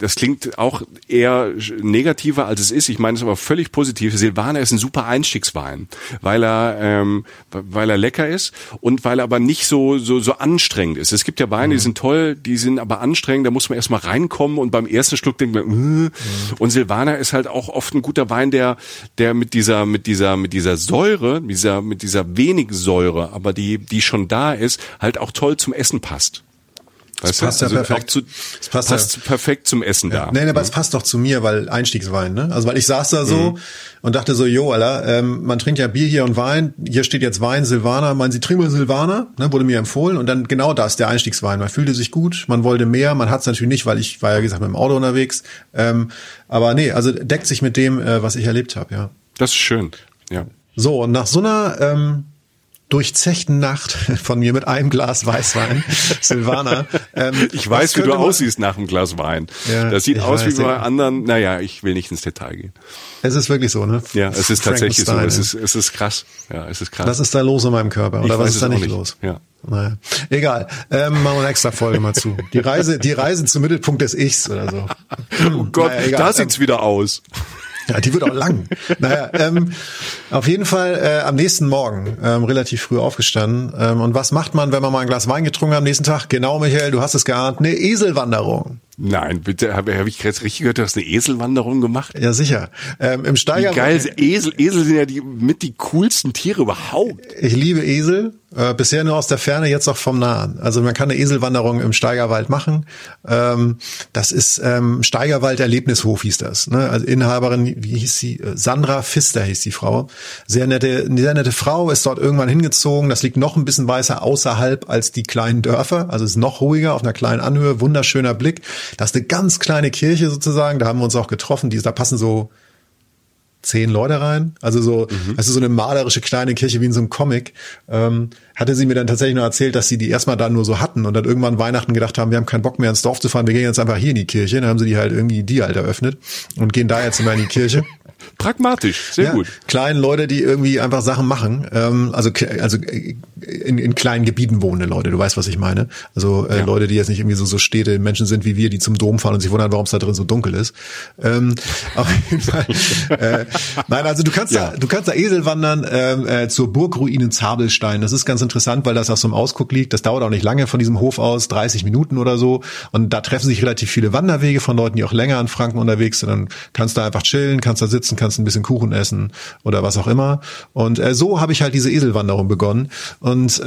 das klingt auch eher negativer als es ist. Ich meine, es ist aber völlig positiv. Silvaner ist ein super Einstiegswein, weil er lecker ist und weil er aber nicht so anstrengend ist. Es gibt ja Weine, die sind toll, die sind aber anstrengend, da muss man erstmal reinkommen und beim ersten Schluck denkt man. Und Silvaner ist halt auch oft ein guter Wein, der mit dieser Säure, mit dieser wenig Säure, aber die schon da ist, halt auch toll zum Essen passt. Das passt ja perfekt. Es passt perfekt zum Essen da. Nein, aber es passt doch zu mir, weil Einstiegswein, ne? Also weil ich saß da so und dachte so, jo, Alter, man trinkt ja Bier hier und Wein, hier steht jetzt Wein, Silvaner, meinen Sie, trinken wir Silvaner? Ne, wurde mir empfohlen und dann genau das, der Einstiegswein. Man fühlte sich gut, man wollte mehr, man hat es natürlich nicht, weil ich war ja, wie gesagt, mit dem Auto unterwegs. Aber nee, also deckt sich mit dem, was ich erlebt habe, ja. Das ist schön, ja. So, und nach so einer durchzechten Nacht von mir mit einem Glas Weißwein, Silvaner. Ich weiß, wie du aussiehst nach einem Glas Wein. Ja, das sieht aus wie bei anderen. Naja, ich will nicht ins Detail gehen. Es ist wirklich so, ne? Ja, es ist tatsächlich so. Es ist krass. Ja, es ist krass. Was ist da los in meinem Körper? Oder was ist da nicht los? Ja. Naja. Egal. Machen wir eine extra Folge mal zu. Die Reise zum Mittelpunkt des Ichs oder so. Oh Gott, naja, da sieht's wieder aus. Ja, die wird auch lang. Naja, auf jeden Fall am nächsten Morgen relativ früh aufgestanden. Und was macht man, wenn man mal ein Glas Wein getrunken hat am nächsten Tag? Genau, Michael, du hast es geahnt. Eine Eselwanderung. Nein, bitte, hab ich jetzt richtig gehört, du hast eine Eselwanderung gemacht? Ja, sicher. Im Steigerwald. Geil, Esel sind ja die coolsten Tiere überhaupt. Ich liebe Esel. Bisher nur aus der Ferne, jetzt auch vom Nahen. Also man kann eine Eselwanderung im Steigerwald machen. Das ist Steigerwald-Erlebnishof hieß das. Ne? Also Inhaberin, wie hieß sie? Sandra Pfister hieß die Frau. Sehr nette Frau, ist dort irgendwann hingezogen. Das liegt noch ein bisschen weiter außerhalb als die kleinen Dörfer. Also ist noch ruhiger, auf einer kleinen Anhöhe, wunderschöner Blick. Das ist eine ganz kleine Kirche sozusagen, da haben wir uns auch getroffen. Da passen so 10 Leute rein. Also so, das ist so eine malerische kleine Kirche wie in so einem Comic. Hatte sie mir dann tatsächlich noch erzählt, dass sie die erstmal da nur so hatten und dann irgendwann Weihnachten gedacht haben, wir haben keinen Bock mehr ins Dorf zu fahren, wir gehen jetzt einfach hier in die Kirche. Dann haben sie die halt eröffnet und gehen da jetzt immer in die Kirche. Pragmatisch, sehr gut. Kleinen Leute, die irgendwie einfach Sachen machen, also in kleinen Gebieten wohnende Leute, du weißt, was ich meine. Also Leute, die jetzt nicht irgendwie so Städte Menschen sind wie wir, die zum Dom fahren und sich wundern, warum es da drin so dunkel ist. Auf jeden Fall. Nein, also du kannst da Esel wandern zur Burgruine Zabelstein. Das ist ganz interessant, weil das auf so einem Ausguck liegt. Das dauert auch nicht lange von diesem Hof aus, 30 Minuten oder so. Und da treffen sich relativ viele Wanderwege von Leuten, die auch länger in Franken unterwegs sind. Dann kannst du einfach chillen, kannst da sitzen, kannst ein bisschen Kuchen essen oder was auch immer. Und so habe ich halt diese Eselwanderung begonnen. Und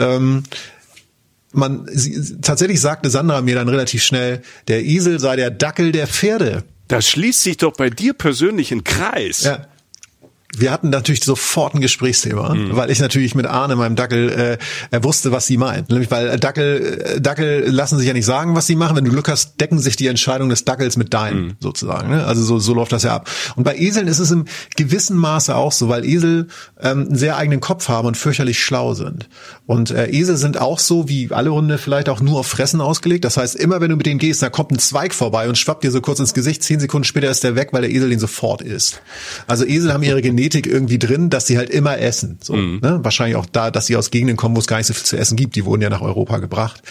tatsächlich sagte Sandra mir dann relativ schnell, der Esel sei der Dackel der Pferde. Das schließt sich doch bei dir persönlich in Kreis. Ja. wir hatten natürlich sofort ein Gesprächsthema, weil ich natürlich mit Arne, meinem Dackel, wusste, was sie meint. Nämlich, weil Dackel lassen sich ja nicht sagen, was sie machen. Wenn du Glück hast, decken sich die Entscheidungen des Dackels mit deinen, sozusagen. Ne? Also so läuft das ja ab. Und bei Eseln ist es im gewissen Maße auch so, weil Esel einen sehr eigenen Kopf haben und fürchterlich schlau sind. Und Esel sind auch so, wie alle Hunde, vielleicht auch nur auf Fressen ausgelegt. Das heißt, immer wenn du mit denen gehst, da kommt ein Zweig vorbei und schwappt dir so kurz ins Gesicht. 10 Sekunden später ist der weg, weil der Esel den sofort isst. Also Esel haben ihre Genetik irgendwie drin, dass sie halt immer essen. So, ne? Wahrscheinlich auch da, dass sie aus Gegenden kommen, wo es gar nicht so viel zu essen gibt. Die wurden ja nach Europa gebracht.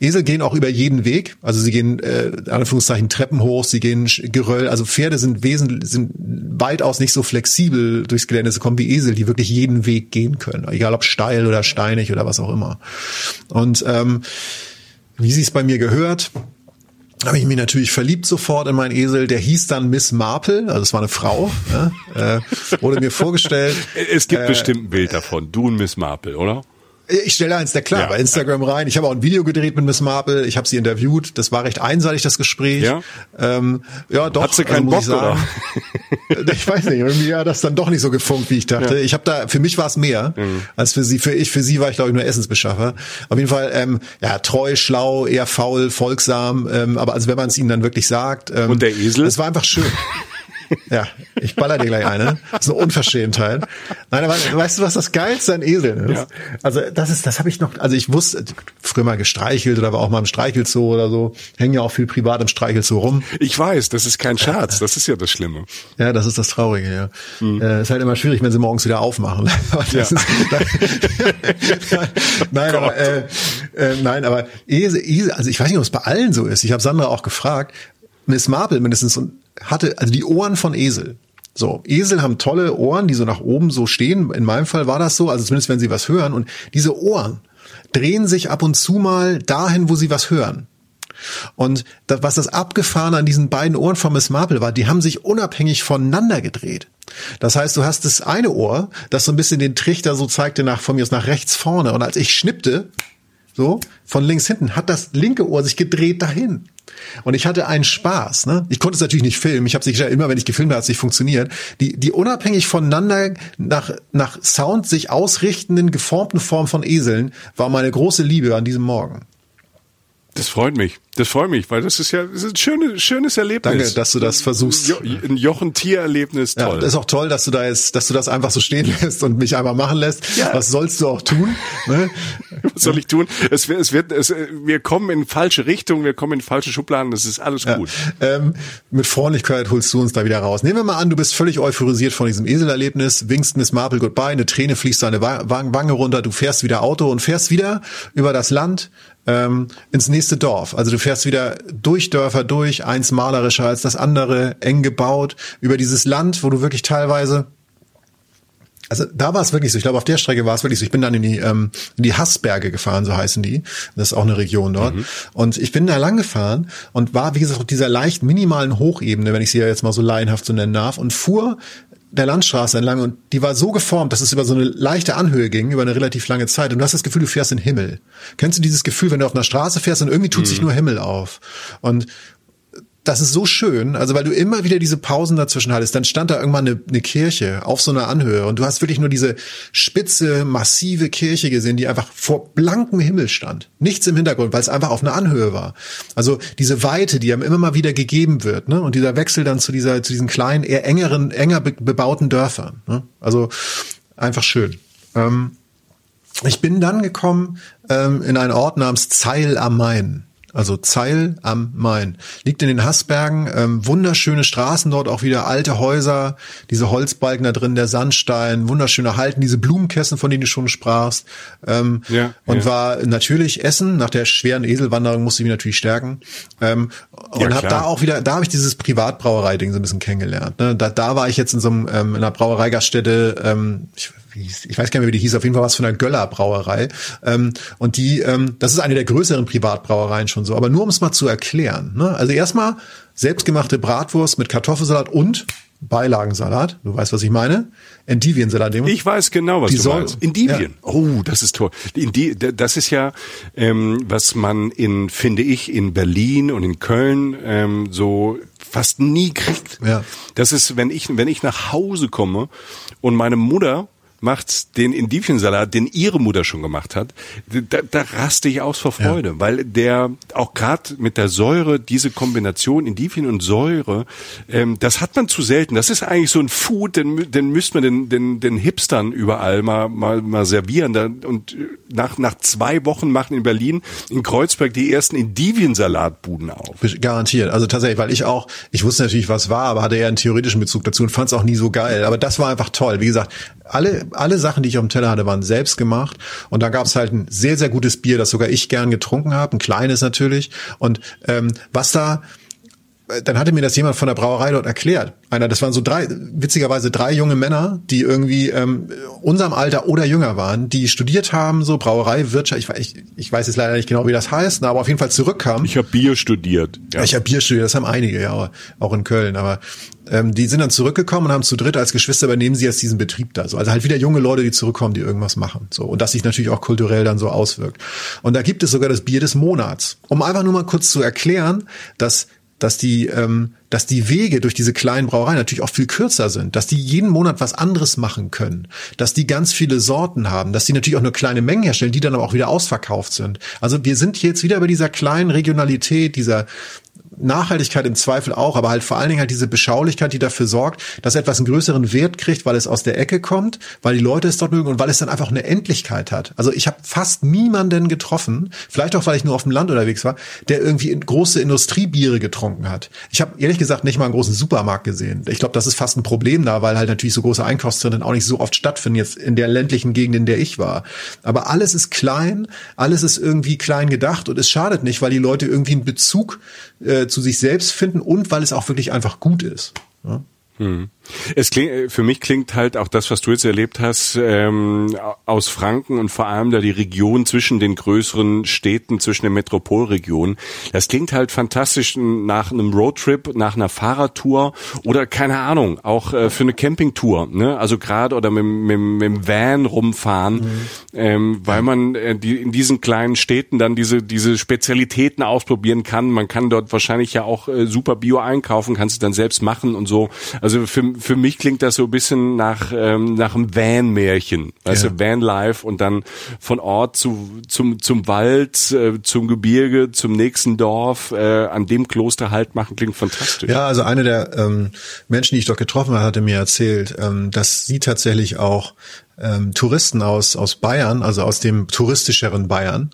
Esel gehen auch über jeden Weg. Also sie gehen, in Anführungszeichen, Treppen hoch, sie gehen Geröll. Also Pferde sind weitaus nicht so flexibel durchs Gelände zu kommen wie Esel, die wirklich jeden Weg gehen können. Egal ob steil oder steinig oder was auch immer. Und wie sie es bei mir gehört, habe ich mich natürlich verliebt sofort in meinen Esel. Der hieß dann Miss Marple, also es war eine Frau, wurde mir vorgestellt. Es gibt bestimmt ein Bild davon, du und Miss Marple, oder? Ich stelle eins, der klar, ja, bei Instagram rein. Ich habe auch ein Video gedreht mit Miss Marple. Ich habe sie interviewt. Das war recht einseitig, das Gespräch. Ja, ja doch. Hat sie keinen Bock, oder? Ich weiß nicht. Irgendwie hat das dann doch nicht so gefunkt, wie ich dachte. Ja. Ich habe da, für mich war es mehr als für sie. Für sie war ich, glaube ich, nur Essensbeschaffer. Auf jeden Fall, ja, treu, schlau, eher faul, folgsam. Aber also wenn man es ihnen dann wirklich sagt. Und der Esel? Es war einfach schön. Ja, ich baller dir gleich eine. So eine Unverschämtheit. Nein, aber weißt du, was das Geilste an Eseln ist? Ja. Also das habe ich noch, also ich wusste, früher mal gestreichelt oder war auch mal im Streichelzoo oder so, hängen ja auch viel privat im Streichelzoo rum. Ich weiß, das ist kein Scherz, das ist ja das Schlimme. Ja, das ist das Traurige, ja. Ist halt immer schwierig, wenn sie morgens wieder aufmachen. Nein, aber Esel, also ich weiß nicht, ob es bei allen so ist. Ich habe Sandra auch gefragt, Miss Marple mindestens, und hatte also die Ohren von Esel. So, Esel haben tolle Ohren, die so nach oben so stehen. In meinem Fall war das so, also zumindest wenn sie was hören. Und diese Ohren drehen sich ab und zu mal dahin, wo sie was hören. Und das, was das Abgefahrene an diesen beiden Ohren von Miss Marple war, die haben sich unabhängig voneinander gedreht. Das heißt, du hast das eine Ohr, das so ein bisschen den Trichter so zeigte nach, von mir aus nach rechts vorne. Und als ich schnippte, so, von links hinten, hat das linke Ohr sich gedreht dahin. Und ich hatte einen Spaß, ne? Ich konnte es natürlich nicht filmen. Ich habe sicher immer, wenn ich gefilmt habe, hat es nicht funktioniert. Die unabhängig voneinander nach Sound sich ausrichtenden, geformten Formen von Eseln war meine große Liebe an diesem Morgen. Das freut mich, weil das ist ja, das ist ein schönes Erlebnis. Danke, dass du das versuchst. Ein Jochen-Tier-Erlebnis, toll. Ja, das ist auch toll, dass du da jetzt, dass du das einfach so stehen lässt und mich einmal machen lässt. Ja. Was sollst du auch tun? Ne? Was soll ich tun? Wir kommen in falsche Richtungen, wir kommen in falsche Schubladen, das ist alles gut. Ja. Mit Freundlichkeit holst du uns da wieder raus. Nehmen wir mal an, du bist völlig euphorisiert von diesem Eselerlebnis, winkst Miss Marple goodbye, eine Träne fließt deine Wange runter, du fährst wieder Auto und fährst wieder über das Land, ins nächste Dorf. Also du fährst wieder durch Dörfer durch, eins malerischer als das andere, eng gebaut, über dieses Land, wo du wirklich teilweise, also da war es wirklich so, ich glaube auf der Strecke war es wirklich so, ich bin dann in die Haßberge gefahren, so heißen die, das ist auch eine Region dort, und ich bin da lang gefahren und war, wie gesagt, auf dieser leicht minimalen Hochebene, wenn ich sie ja jetzt mal so laienhaft so nennen darf, und fuhr der Landstraße entlang, und die war so geformt, dass es über so eine leichte Anhöhe ging, über eine relativ lange Zeit, und du hast das Gefühl, du fährst in den Himmel. Kennst du dieses Gefühl, wenn du auf einer Straße fährst und irgendwie tut sich nur Himmel auf? Und das ist so schön, also weil du immer wieder diese Pausen dazwischen hattest. Dann stand da irgendwann eine Kirche auf so einer Anhöhe und du hast wirklich nur diese spitze, massive Kirche gesehen, die einfach vor blankem Himmel stand. Nichts im Hintergrund, weil es einfach auf einer Anhöhe war. Also diese Weite, die einem immer mal wieder gegeben wird, ne? Und dieser Wechsel dann zu diesen kleinen, eher enger bebauten Dörfern, ne? Also einfach schön. Ich bin dann gekommen in einen Ort namens Zeil am Main. Also Zeil am Main. Liegt in den Haßbergen, wunderschöne Straßen dort, auch wieder alte Häuser, diese Holzbalken da drin, der Sandstein, wunderschöne Halden, diese Blumenkästen, von denen du schon sprachst. War natürlich Essen, nach der schweren Eselwanderung musste ich mich natürlich stärken. Und habe da auch wieder, da habe ich dieses Privatbrauerei-Ding so ein bisschen kennengelernt. Ne? Da war ich jetzt in so einem, in einer Brauereigaststätte, ich weiß gar nicht mehr, wie die hieß, auf jeden Fall was von der Göller Brauerei. Und die, das ist eine der größeren Privatbrauereien schon so. Aber nur um es mal zu erklären, ne? Also erstmal selbstgemachte Bratwurst mit Kartoffelsalat und Beilagensalat. Du weißt, was ich meine. Endiviensalat. Ich weiß genau, was du meinst. Endivien. Ja. Oh, das ist toll. Das ist ja, was man in, finde ich, in Berlin und in Köln so fast nie kriegt. Ja. Das ist, wenn ich nach Hause komme und meine Mutter macht den Indiviensalat, den ihre Mutter schon gemacht hat, da raste ich aus vor Freude, ja, weil der auch gerade mit der Säure, diese Kombination Indivien und Säure, das hat man zu selten. Das ist eigentlich so ein Food, den müsste man den Hipstern überall mal servieren. Und nach 2 Wochen machen in Berlin, in Kreuzberg, die ersten Indiviensalatbuden auf. Garantiert. Also tatsächlich, weil ich wusste natürlich, was war, aber hatte eher einen theoretischen Bezug dazu und fand es auch nie so geil. Aber das war einfach toll. Wie gesagt, alle Sachen, die ich auf dem Teller hatte, waren selbst gemacht. Und da gab es halt ein sehr, sehr gutes Bier, das sogar ich gern getrunken habe. Ein kleines natürlich. Und dann hatte mir das jemand von der Brauerei dort erklärt. Das waren so witzigerweise drei junge Männer, die irgendwie unserem Alter oder jünger waren, die studiert haben, so Brauereiwirtschaft. Ich weiß jetzt leider nicht genau, wie das heißt, aber auf jeden Fall zurückkamen. Ich habe Bier studiert. Ja. Ich habe Bier studiert, das haben einige, ja, auch in Köln. Aber die sind dann zurückgekommen und haben zu dritt als Geschwister übernehmen sie jetzt diesen Betrieb da. So. Also halt wieder junge Leute, die zurückkommen, die irgendwas machen. So. Und das sich natürlich auch kulturell dann so auswirkt. Und da gibt es sogar das Bier des Monats. Um einfach nur mal kurz zu erklären, dass die Wege durch diese kleinen Brauereien natürlich auch viel kürzer sind, dass die jeden Monat was anderes machen können, dass die ganz viele Sorten haben, dass die natürlich auch nur kleine Mengen herstellen, die dann aber auch wieder ausverkauft sind. Also wir sind jetzt wieder bei dieser kleinen Regionalität, dieser Nachhaltigkeit im Zweifel auch, aber halt vor allen Dingen halt diese Beschaulichkeit, die dafür sorgt, dass etwas einen größeren Wert kriegt, weil es aus der Ecke kommt, weil die Leute es dort mögen und weil es dann einfach eine Endlichkeit hat. Also ich habe fast niemanden getroffen, vielleicht auch, weil ich nur auf dem Land unterwegs war, der irgendwie große Industriebiere getrunken hat. Ich habe ehrlich gesagt nicht mal einen großen Supermarkt gesehen. Ich glaube, das ist fast ein Problem da, weil halt natürlich so große Einkaufszentren auch nicht so oft stattfinden, jetzt in der ländlichen Gegend, in der ich war. Aber alles ist klein, alles ist irgendwie klein gedacht und es schadet nicht, weil die Leute irgendwie einen Bezug zu sich selbst finden und weil es auch wirklich einfach gut ist. Ja? Hm. Für mich klingt halt auch das, was du jetzt erlebt hast, aus Franken und vor allem da die Region zwischen den größeren Städten, zwischen den Metropolregionen. Das klingt halt fantastisch nach einem Roadtrip, nach einer Fahrradtour oder keine Ahnung, auch für eine Campingtour, ne? Also gerade oder mit dem Van rumfahren, weil man in diesen kleinen Städten dann diese Spezialitäten ausprobieren kann. Man kann dort wahrscheinlich ja auch super Bio einkaufen, kann es dann selbst machen und so. Also für mich klingt das so ein bisschen nach einem Van-Märchen, also Van-Life und dann von Ort zum Wald, zum Gebirge, zum nächsten Dorf, an dem Kloster Halt machen, klingt fantastisch. Ja, also eine der Menschen, die ich dort getroffen habe, hatte mir erzählt, dass sie tatsächlich auch Touristen aus Bayern, also aus dem touristischeren Bayern,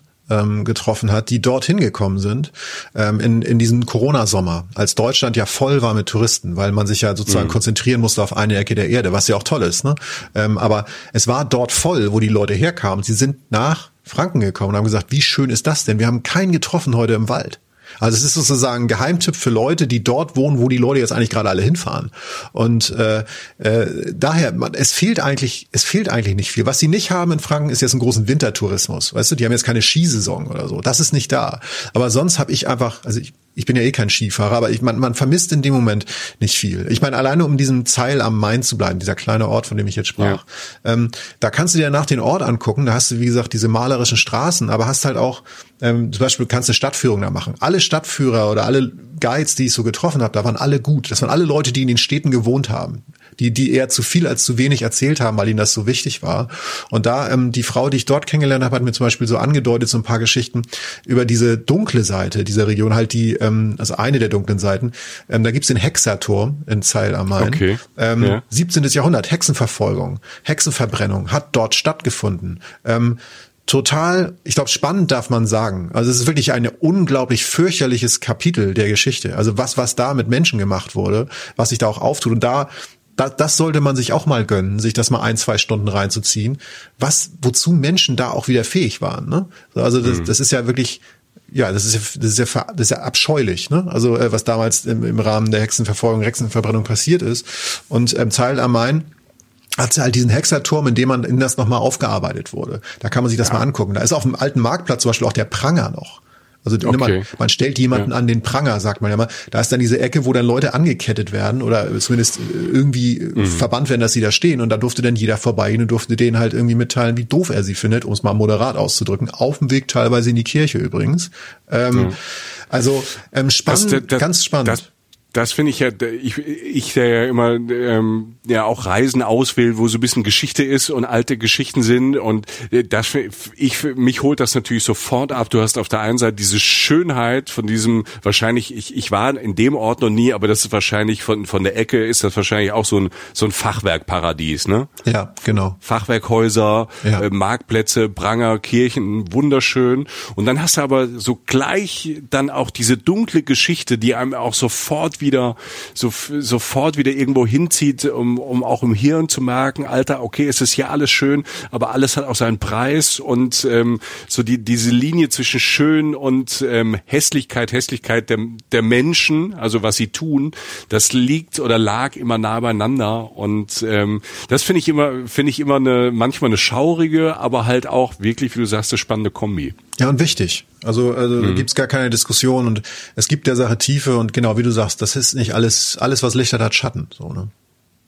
getroffen hat, die dorthin gekommen sind in diesen Corona-Sommer, als Deutschland ja voll war mit Touristen, weil man sich ja sozusagen konzentrieren musste auf eine Ecke der Erde, was ja auch toll ist, ne? Aber es war dort voll, wo die Leute herkamen. Sie sind nach Franken gekommen und haben gesagt, wie schön ist das denn? Wir haben keinen getroffen heute im Wald. Also es ist sozusagen ein Geheimtipp für Leute, die dort wohnen, wo die Leute jetzt eigentlich gerade alle hinfahren. Und daher, es fehlt eigentlich nicht viel. Was sie nicht haben in Franken, ist jetzt einen großen Wintertourismus. Weißt du, die haben jetzt keine Skisaison oder so. Das ist nicht da. Aber sonst habe ich einfach, also ich bin ja eh kein Skifahrer, aber man vermisst in dem Moment nicht viel. Ich meine, alleine um diesen Zeil am Main zu bleiben, dieser kleine Ort, von dem ich jetzt sprach, da kannst du dir nach den Ort angucken. Da hast du, wie gesagt, diese malerischen Straßen, aber hast halt auch, zum Beispiel kannst du eine Stadtführung da machen. Alle Stadtführer oder alle Guides, die ich so getroffen habe, da waren alle gut. Das waren alle Leute, die in den Städten gewohnt haben, die eher zu viel als zu wenig erzählt haben, weil ihnen das so wichtig war. Und da die Frau, die ich dort kennengelernt habe, hat mir zum Beispiel so angedeutet, so ein paar Geschichten über diese dunkle Seite dieser Region, halt die, also eine der dunklen Seiten. Da gibt's den Hexerturm in Zeil am Main. Okay. 17. Jahrhundert, Hexenverfolgung, Hexenverbrennung hat dort stattgefunden. Total, ich glaube, spannend darf man sagen. Also es ist wirklich ein unglaublich fürchterliches Kapitel der Geschichte. Also was da mit Menschen gemacht wurde, was sich da auch auftut. Und das sollte man sich auch mal gönnen, sich das mal 1-2 Stunden reinzuziehen, wozu Menschen da auch wieder fähig waren, ne? Also das ist ja wirklich, ja, das ist ja abscheulich, ne? Also was damals im Rahmen der Hexenverfolgung, Hexenverbrennung passiert ist. Und Zeil am Main hat sie halt diesen Hexerturm, in dem man in das nochmal aufgearbeitet wurde. Da kann man sich das mal angucken. Da ist auf dem alten Marktplatz zum Beispiel auch der Pranger noch. Also man stellt jemanden an den Pranger, sagt man ja mal. Da ist dann diese Ecke, wo dann Leute angekettet werden oder zumindest irgendwie verbannt werden, dass sie da stehen. Und da durfte dann jeder vorbeigehen und durfte denen halt irgendwie mitteilen, wie doof er sie findet, um es mal moderat auszudrücken. Auf dem Weg teilweise in die Kirche übrigens. Also spannend, ganz spannend. Das finde ich ja, ich ja immer ja auch Reisen auswähle, wo so ein bisschen Geschichte ist und alte Geschichten sind, und das mich holt das natürlich sofort ab. Du hast auf der einen Seite diese Schönheit von diesem, wahrscheinlich ich war in dem Ort noch nie, aber das ist wahrscheinlich von der Ecke, ist das wahrscheinlich auch so ein Fachwerkparadies, ne? Ja, genau. Fachwerkhäuser, ja. Marktplätze, Pranger, Kirchen, wunderschön, und dann hast du aber so gleich dann auch diese dunkle Geschichte, die einem auch sofort wieder irgendwo hinzieht, um auch im Hirn zu merken, Alter, okay, es ist hier alles schön, aber alles hat auch seinen Preis, und so diese Linie zwischen schön und Hässlichkeit der Menschen, also was sie tun, das liegt oder lag immer nah beieinander, und das finde ich immer manchmal eine schaurige, aber halt auch wirklich, wie du sagst, eine spannende Kombi. Ja, und wichtig. Also gibt's gar keine Diskussion, und es gibt der Sache Tiefe, und genau wie du sagst, das ist nicht alles was Licht hat, hat Schatten, so, ne?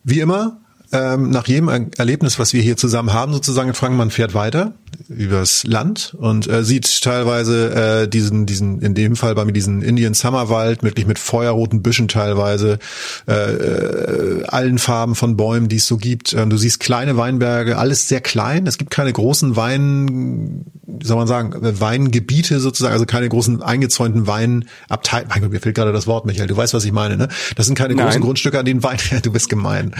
Wie immer, nach jedem Erlebnis, was wir hier zusammen haben, sozusagen in Franken, man fährt weiter übers Land und sieht teilweise diesen, in dem Fall bei mir, diesen Indian Summer Wald, wirklich mit feuerroten Büschen teilweise, allen Farben von Bäumen, die es so gibt. Du siehst kleine Weinberge, alles sehr klein. Es gibt keine großen Weingebiete sozusagen, also keine großen eingezäunten Weinabteilungen. Mein Gott, mir fehlt gerade das Wort, Michael. Du weißt, was ich meine, ne? Das sind keine großen Grundstücke, an denen Wein. Du bist gemein.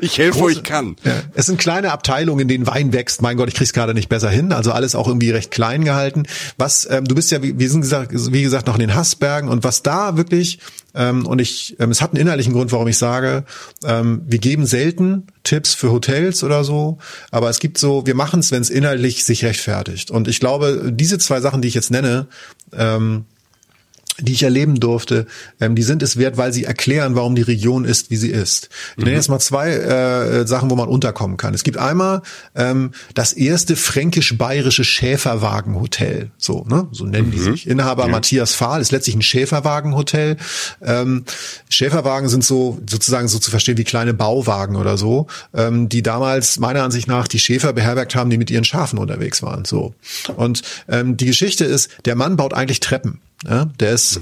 Ich helfe, wo ich kann. Ja. Es sind kleine Abteilungen, in denen Wein wächst. Mein Gott, ich krieg's gerade nicht besser hin. Also alles auch irgendwie recht klein gehalten. Was, du bist ja, wie gesagt, noch in den Haßbergen, und was da wirklich, es hat einen innerlichen Grund, warum ich sage, wir geben selten Tipps für Hotels oder so, aber es gibt so, wir machen's, wenn es inhaltlich sich rechtfertigt. Und ich glaube, diese zwei Sachen, die ich jetzt nenne, die ich erleben durfte, die sind es wert, weil sie erklären, warum die Region ist, wie sie ist. Ich nenne jetzt mal zwei Sachen, wo man unterkommen kann. Es gibt einmal das erste fränkisch-bayerische Schäferwagenhotel, so, ne? So nennen die sich. Inhaber Matthias Fahl ist letztlich ein Schäferwagenhotel. Schäferwagen sind sozusagen zu verstehen wie kleine Bauwagen oder so, die damals meiner Ansicht nach die Schäfer beherbergt haben, die mit ihren Schafen unterwegs waren. So. Und die Geschichte ist, der Mann baut eigentlich Treppen. Ja, der ist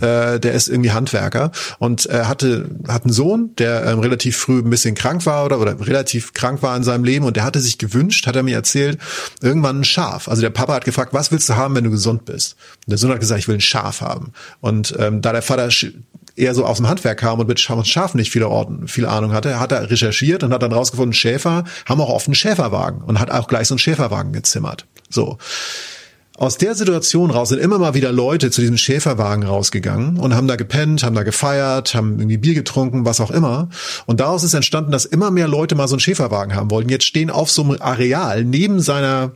irgendwie Handwerker und hat einen Sohn, der relativ früh ein bisschen krank war oder relativ krank war in seinem Leben, und der hatte sich gewünscht, hat er mir erzählt, irgendwann ein Schaf. Also der Papa hat gefragt, was willst du haben, wenn du gesund bist? Und der Sohn hat gesagt, ich will ein Schaf haben. Und da der Vater eher so aus dem Handwerk kam und mit Schafen nicht viel Ahnung hatte, hat er recherchiert und hat dann rausgefunden, Schäfer haben auch oft einen Schäferwagen, und hat auch gleich so einen Schäferwagen gezimmert. So. Aus der Situation raus sind immer mal wieder Leute zu diesem Schäferwagen rausgegangen und haben da gepennt, haben da gefeiert, haben irgendwie Bier getrunken, was auch immer. Und daraus ist entstanden, dass immer mehr Leute mal so einen Schäferwagen haben wollten. Jetzt stehen auf so einem Areal neben seinem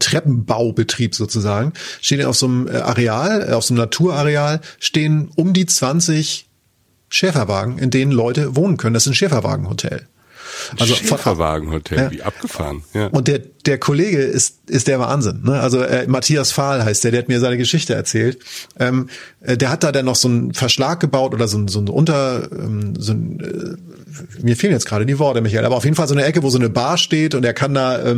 Treppenbaubetrieb sozusagen, stehen auf so einem Areal, auf so einem Naturareal, stehen um die 20 Schäferwagen, in denen Leute wohnen können. Das ist ein Schäferwagenhotel. Also Schäferwagenhotel, ja. Wie abgefahren. Ja. Und der Kollege ist der Wahnsinn. Ne? Also Matthias Fahl heißt der hat mir seine Geschichte erzählt. Der hat da dann noch so einen Verschlag gebaut oder mir fehlen jetzt gerade die Worte, Michael, aber auf jeden Fall so eine Ecke, wo so eine Bar steht, und er kann da er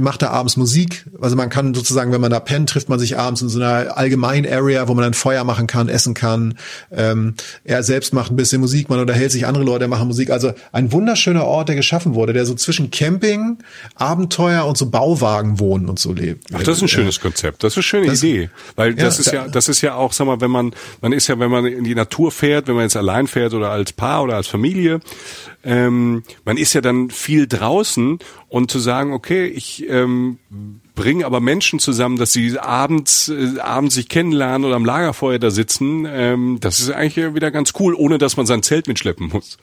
macht da abends Musik. Also man kann sozusagen, wenn man da pennt, trifft man sich abends in so einer allgemeinen Area, wo man dann Feuer machen kann, essen kann. Er selbst macht ein bisschen Musik, man unterhält sich, andere Leute machen Musik. Also ein wunderschöner Ort, der geschaffen wurde, der so zwischen Camping, Abenteuer und so Bauwagen wohnen und so lebt. Ach, das ist ein schönes Konzept. Das ist eine schöne Idee. Weil das ist ja auch, sag mal, wenn man in die Natur fährt, wenn man jetzt allein fährt oder als Paar oder als Familie, man ist ja dann viel draußen, und zu sagen, okay, ich bringe aber Menschen zusammen, dass sie abends sich kennenlernen oder am Lagerfeuer da sitzen, das ist eigentlich wieder ganz cool, ohne dass man sein Zelt mitschleppen muss.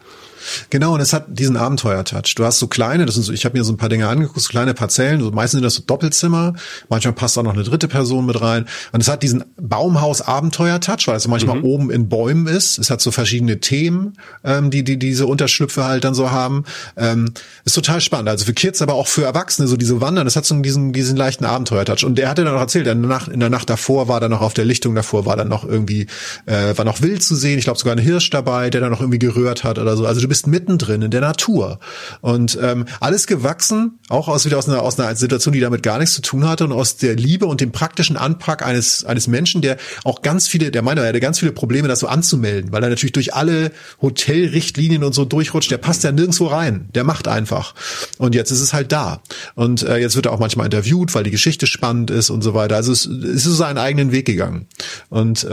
Genau, und es hat diesen Abenteuer-Touch. Du hast so kleine, ich habe mir so ein paar Dinge angeguckt, so kleine Parzellen, so meistens sind das so Doppelzimmer, manchmal passt auch noch eine dritte Person mit rein, und es hat diesen Baumhaus-Abenteuer-Touch, weil es manchmal oben in Bäumen ist, es hat so verschiedene Themen, die diese Unterschlüpfe halt dann so haben, ist total spannend, also für Kids, aber auch für Erwachsene, so diese Wandern, das hat so diesen leichten Abenteuertouch. Und der hatte dann noch erzählt, in der Nacht davor war dann noch auf der Lichtung davor, war dann noch irgendwie, war noch wild zu sehen. Ich glaube sogar ein Hirsch dabei, der dann noch irgendwie gerührt hat oder so. Also du bist mittendrin in der Natur. Und alles gewachsen, auch aus einer Situation, die damit gar nichts zu tun hatte und aus der Liebe und dem praktischen Anpack eines Menschen, der meinte, er hätte ganz viele Probleme, das so anzumelden, weil er natürlich durch alle Hotelrichtlinien und so durchrutscht. Der passt ja nirgendwo rein. Der macht einfach. Und jetzt ist es halt da. Und jetzt wird er auch manchmal interviewt, weil die Geschichte spannend ist und so weiter. Also es ist seinen eigenen Weg gegangen. Und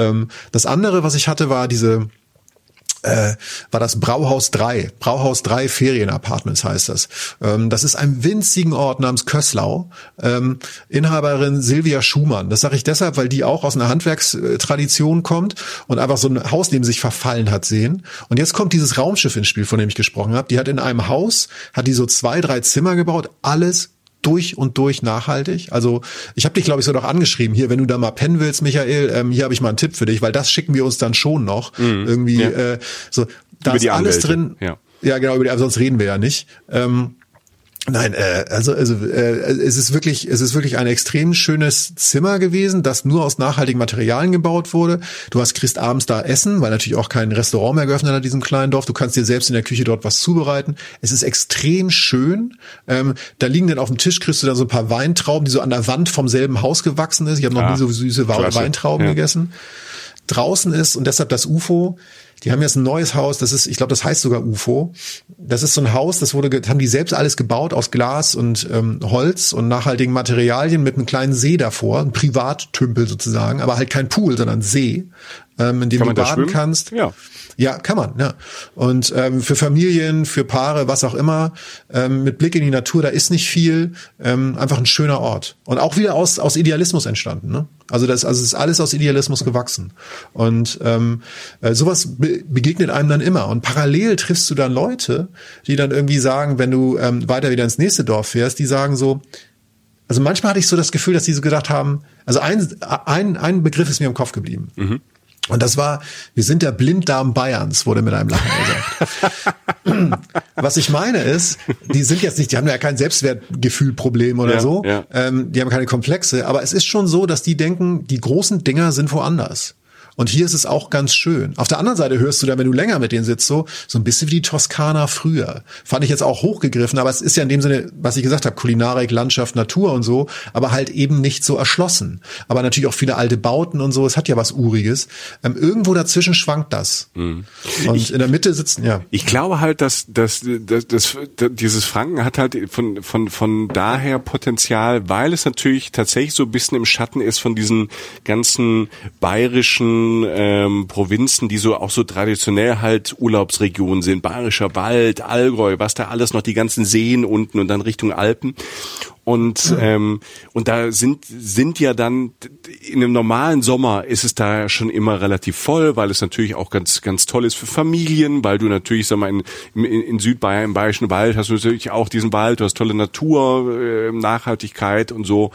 das andere, was ich hatte, war das Brauhaus 3. Brauhaus 3 Ferienapartments heißt das. Das ist ein winzigen Ort namens Kößlau. Inhaberin Silvia Schumann. Das sage ich deshalb, weil die auch aus einer Handwerkstradition kommt und einfach so ein Haus neben sich verfallen hat sehen. Und jetzt kommt dieses Raumschiff ins Spiel, von dem ich gesprochen habe. Die hat in einem Haus, hat die so 2-3 Zimmer gebaut, alles durch und durch nachhaltig. Also ich habe dich, glaube ich, so noch angeschrieben. Hier, wenn du da mal pennen willst, Michael, hier habe ich mal einen Tipp für dich, weil das schicken wir uns dann schon noch. Mhm. Irgendwie ja. So. Da über ist die alles drin. Ja, ja genau, über die, aber sonst reden wir ja nicht. Es ist wirklich ein extrem schönes Zimmer gewesen, das nur aus nachhaltigen Materialien gebaut wurde. Du kriegst abends da Essen, weil natürlich auch kein Restaurant mehr geöffnet hat in diesem kleinen Dorf. Du kannst dir selbst in der Küche dort was zubereiten. Es ist extrem schön. Da liegen dann auf dem Tisch, kriegst du dann so ein paar Weintrauben, die so an der Wand vom selben Haus gewachsen ist. Ich habe noch nie so süße Weintrauben gegessen. Draußen ist und deshalb das UFO. Die haben jetzt ein neues Haus, das ist, ich glaube, das heißt sogar UFO. Das ist so ein Haus, haben die selbst alles gebaut aus Glas und Holz und nachhaltigen Materialien mit einem kleinen See davor, ein Privattümpel sozusagen, aber halt kein Pool, sondern See, in dem du baden kannst. Ja, kann man. Ja. Und für Familien, für Paare, was auch immer, mit Blick in die Natur, da ist nicht viel, einfach ein schöner Ort. Und auch wieder aus Idealismus entstanden. Ne? Also das ist alles aus Idealismus gewachsen. Und sowas begegnet einem dann immer. Und parallel triffst du dann Leute, die dann irgendwie sagen, wenn du weiter wieder ins nächste Dorf fährst, die sagen so, also manchmal hatte ich so das Gefühl, dass die so gedacht haben, also ein Begriff ist mir im Kopf geblieben. Mhm. Und das war, wir sind der Blinddarm Bayerns, wurde mit einem Lachen gesagt. Was ich meine ist, die haben ja kein Selbstwertgefühlproblem oder so. Ja. Die haben keine Komplexe. Aber es ist schon so, dass die denken, die großen Dinger sind woanders. Und hier ist es auch ganz schön. Auf der anderen Seite hörst du dann, wenn du länger mit denen sitzt, so ein bisschen wie die Toskana früher. Fand ich jetzt auch hochgegriffen, aber es ist ja in dem Sinne, was ich gesagt habe, Kulinarik, Landschaft, Natur und so, aber halt eben nicht so erschlossen. Aber natürlich auch viele alte Bauten und so, es hat ja was Uriges. Irgendwo dazwischen schwankt das. Mhm. Und in der Mitte sitzen, ja. Ich glaube halt, dass dieses Franken hat halt von daher Potenzial, weil es natürlich tatsächlich so ein bisschen im Schatten ist von diesen ganzen bayerischen Provinzen, die so auch so traditionell halt Urlaubsregionen sind, Bayerischer Wald, Allgäu, was da alles noch, die ganzen Seen unten und dann Richtung Alpen. Und da sind ja dann in einem normalen Sommer ist es da schon immer relativ voll, weil es natürlich auch ganz ganz toll ist für Familien, weil du natürlich sag mal in Südbayern im Bayerischen Wald hast du natürlich auch diesen Wald, du hast tolle Natur, Nachhaltigkeit und so.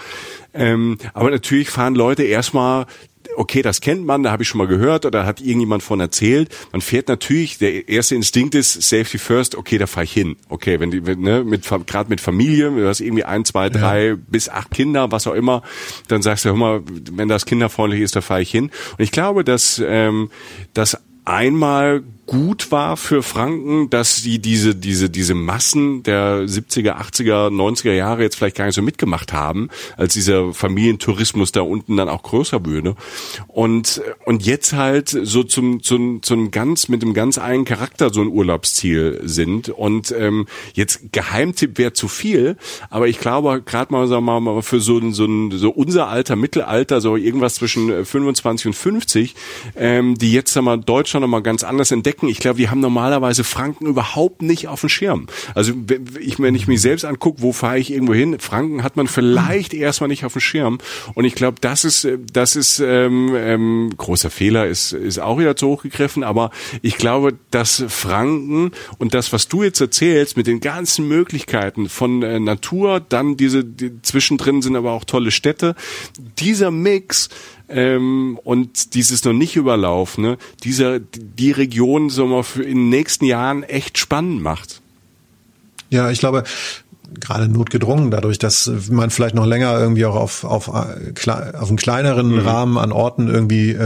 Aber natürlich fahren Leute erstmal, okay, das kennt man, da habe ich schon mal gehört oder hat irgendjemand von erzählt. Man fährt natürlich, der erste Instinkt ist Safety First, okay, da fahre ich hin. Okay, gerade mit Familie, du hast irgendwie 1, 2, 3 bis 8 Kinder, was auch immer, dann sagst du, hör mal, wenn das kinderfreundlich ist, da fahre ich hin. Und ich glaube, dass das einmal gut war für Franken, dass sie diese Massen der 70er, 80er, 90er Jahre jetzt vielleicht gar nicht so mitgemacht haben, als dieser Familientourismus da unten dann auch größer würde. Und jetzt halt so mit einem ganz eigenen Charakter so ein Urlaubsziel sind. Und jetzt Geheimtipp wäre zu viel, aber ich glaube gerade mal, sagen wir mal, für so unser Alter, Mittelalter, so irgendwas zwischen 25 und 50, die jetzt sagen wir mal Deutschland nochmal ganz anders entdecken. Ich glaube, die haben normalerweise Franken überhaupt nicht auf dem Schirm. Also wenn ich mich selbst angucke, wo fahre ich irgendwo hin? Franken hat man vielleicht erstmal nicht auf dem Schirm. Und ich glaube, das ist großer Fehler, ist auch wieder zu hoch gegriffen. Aber ich glaube, dass Franken und das, was du jetzt erzählst, mit den ganzen Möglichkeiten von Natur, dann die zwischendrin sind aber auch tolle Städte. Dieser Mix und dieses noch nicht überlaufene, die Region so mal in den nächsten Jahren echt spannend macht. Ja, ich glaube, gerade notgedrungen, dadurch, dass man vielleicht noch länger irgendwie auch auf einen kleineren Rahmen an Orten irgendwie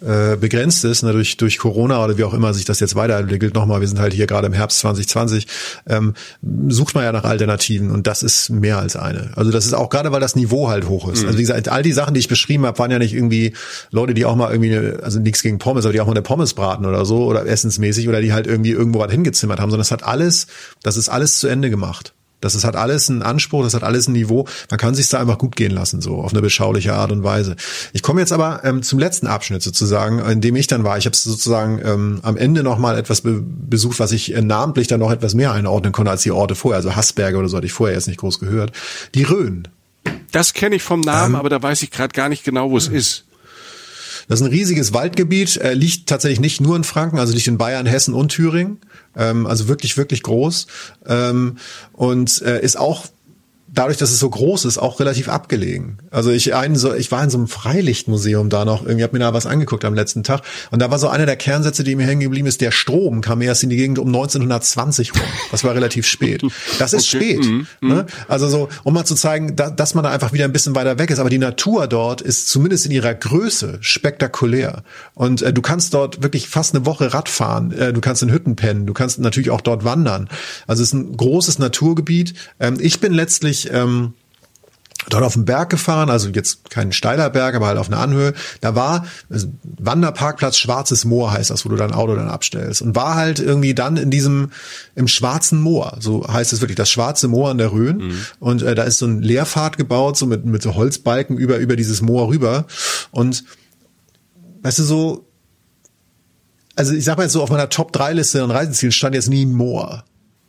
begrenzt ist, ne, durch Corona oder wie auch immer sich das jetzt weiterentwickelt. Nochmal, wir sind halt hier gerade im Herbst 2020, sucht man ja nach Alternativen und das ist mehr als eine. Also das ist auch gerade, weil das Niveau halt hoch ist. Mhm. Also wie gesagt, all die Sachen, die ich beschrieben habe, waren ja nicht irgendwie Leute, die auch mal irgendwie, also nichts gegen Pommes, aber die auch mal eine Pommes braten oder so oder essensmäßig oder die halt irgendwie irgendwo was hingezimmert haben, sondern das ist alles zu Ende gemacht. Das hat alles einen Anspruch, das hat alles ein Niveau. Man kann sich da einfach gut gehen lassen, so auf eine beschauliche Art und Weise. Ich komme jetzt aber zum letzten Abschnitt sozusagen, in dem ich dann war. Ich habe sozusagen am Ende nochmal etwas besucht, was ich namentlich dann noch etwas mehr einordnen konnte als die Orte vorher. Also Haßberge oder so hatte ich vorher jetzt nicht groß gehört. Die Rhön. Das kenne ich vom Namen, aber da weiß ich gerade gar nicht genau, wo es ist. Das ist ein riesiges Waldgebiet, liegt tatsächlich nicht nur in Franken, also liegt in Bayern, Hessen und Thüringen, also wirklich, wirklich groß, und ist auch dadurch, dass es so groß ist, auch relativ abgelegen. Also ich war in so einem Freilichtmuseum da noch, irgendwie habe mir da was angeguckt am letzten Tag und da war so einer der Kernsätze, die mir hängen geblieben ist, der Strom kam erst in die Gegend um 1920 rum. Das war relativ spät. Das ist okay. Spät. Ne? Also so, um mal zu zeigen, dass man da einfach wieder ein bisschen weiter weg ist, aber die Natur dort ist zumindest in ihrer Größe spektakulär und du kannst dort wirklich fast eine Woche Rad fahren, du kannst in Hütten pennen, du kannst natürlich auch dort wandern. Also es ist ein großes Naturgebiet. Ich bin letztlich dort auf den Berg gefahren, also jetzt kein steiler Berg, aber halt auf einer Anhöhe. Da war Wanderparkplatz Schwarzes Moor heißt das, wo du dein Auto dann abstellst. Und war halt irgendwie dann im Schwarzen Moor, so heißt es wirklich, das Schwarze Moor an der Rhön. Und da ist so ein Leerpfad gebaut, so mit so Holzbalken über dieses Moor rüber. Und weißt du so, also ich sag mal jetzt so, auf meiner Top-3-Liste an Reisezielen stand jetzt nie ein Moor.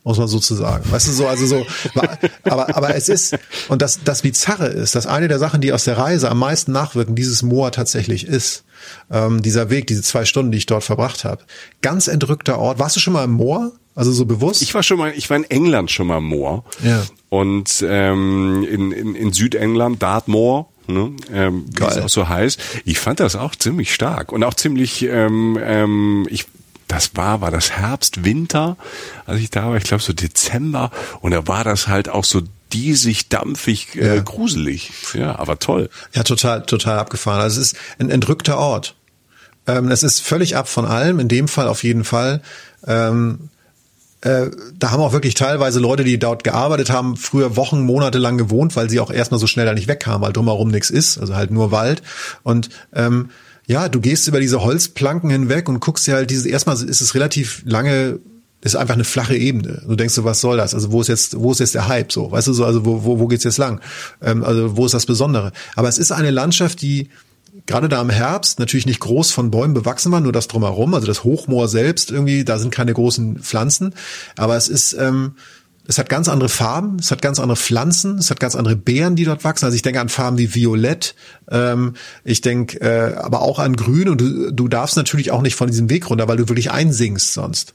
Muss man sozusagen. Weißt du, so, also so. Aber es ist, und das Bizarre ist, dass eine der Sachen, die aus der Reise am meisten nachwirken, dieses Moor tatsächlich ist. Dieser Weg, diese 2 Stunden, die ich dort verbracht habe. Ganz entrückter Ort. Warst du schon mal im Moor? Also so bewusst? Ich war in England schon mal im Moor. Ja. Und, in Südengland, Dartmoor. Ne? Wie es auch so heißt. Ich fand das auch ziemlich stark. Und auch ziemlich, das war das Herbst, Winter, als ich da war, ich glaube so Dezember, und da war das halt auch so diesig, dampfig, gruselig. Ja, aber toll. Ja, total abgefahren. Also es ist ein entrückter Ort. Es ist völlig ab von allem, in dem Fall auf jeden Fall. Da haben auch wirklich teilweise Leute, die dort gearbeitet haben, früher Wochen, Monate lang gewohnt, weil sie auch erstmal so schnell da nicht wegkamen, weil drumherum nichts ist, also halt nur Wald. Und ja, du gehst über diese Holzplanken hinweg und guckst dir halt erstmal ist es relativ lange, ist einfach eine flache Ebene. Du denkst so, was soll das? Also wo ist jetzt der Hype? So, weißt du so, also wo geht's jetzt lang? Also wo ist das Besondere? Aber es ist eine Landschaft, die gerade da im Herbst natürlich nicht groß von Bäumen bewachsen war, nur das drumherum, also das Hochmoor selbst irgendwie, da sind keine großen Pflanzen, aber es ist, es hat ganz andere Farben, es hat ganz andere Pflanzen, es hat ganz andere Beeren, die dort wachsen. Also ich denke an Farben wie Violett, ich denke aber auch an Grün, und du darfst natürlich auch nicht von diesem Weg runter, weil du wirklich einsinkst sonst.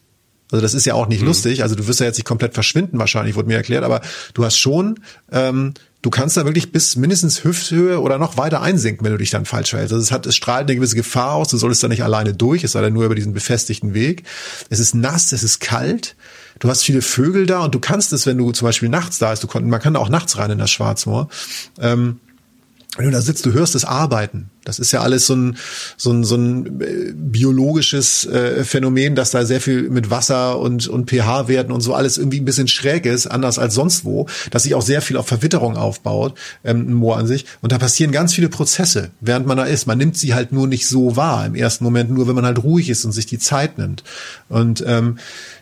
Also das ist ja auch nicht lustig, also du wirst ja jetzt nicht komplett verschwinden wahrscheinlich, wurde mir erklärt, aber du hast schon, du kannst da wirklich bis mindestens Hüfthöhe oder noch weiter einsinken, wenn du dich dann falsch verhältst. Also es strahlt eine gewisse Gefahr aus, du solltest da nicht alleine durch, es sei denn nur über diesen befestigten Weg. Es ist nass, es ist kalt. Du hast viele Vögel da und du kannst es, wenn du zum Beispiel nachts da bist, man kann auch nachts rein in das Schwarzmoor, wenn du da sitzt, du hörst es arbeiten. Das ist ja alles so ein biologisches Phänomen, dass da sehr viel mit Wasser und pH-Werten und so alles irgendwie ein bisschen schräg ist, anders als sonst wo, dass sich auch sehr viel auf Verwitterung aufbaut, ein Moor an sich. Und da passieren ganz viele Prozesse, während man da ist. Man nimmt sie halt nur nicht so wahr im ersten Moment, nur wenn man halt ruhig ist und sich die Zeit nimmt. Und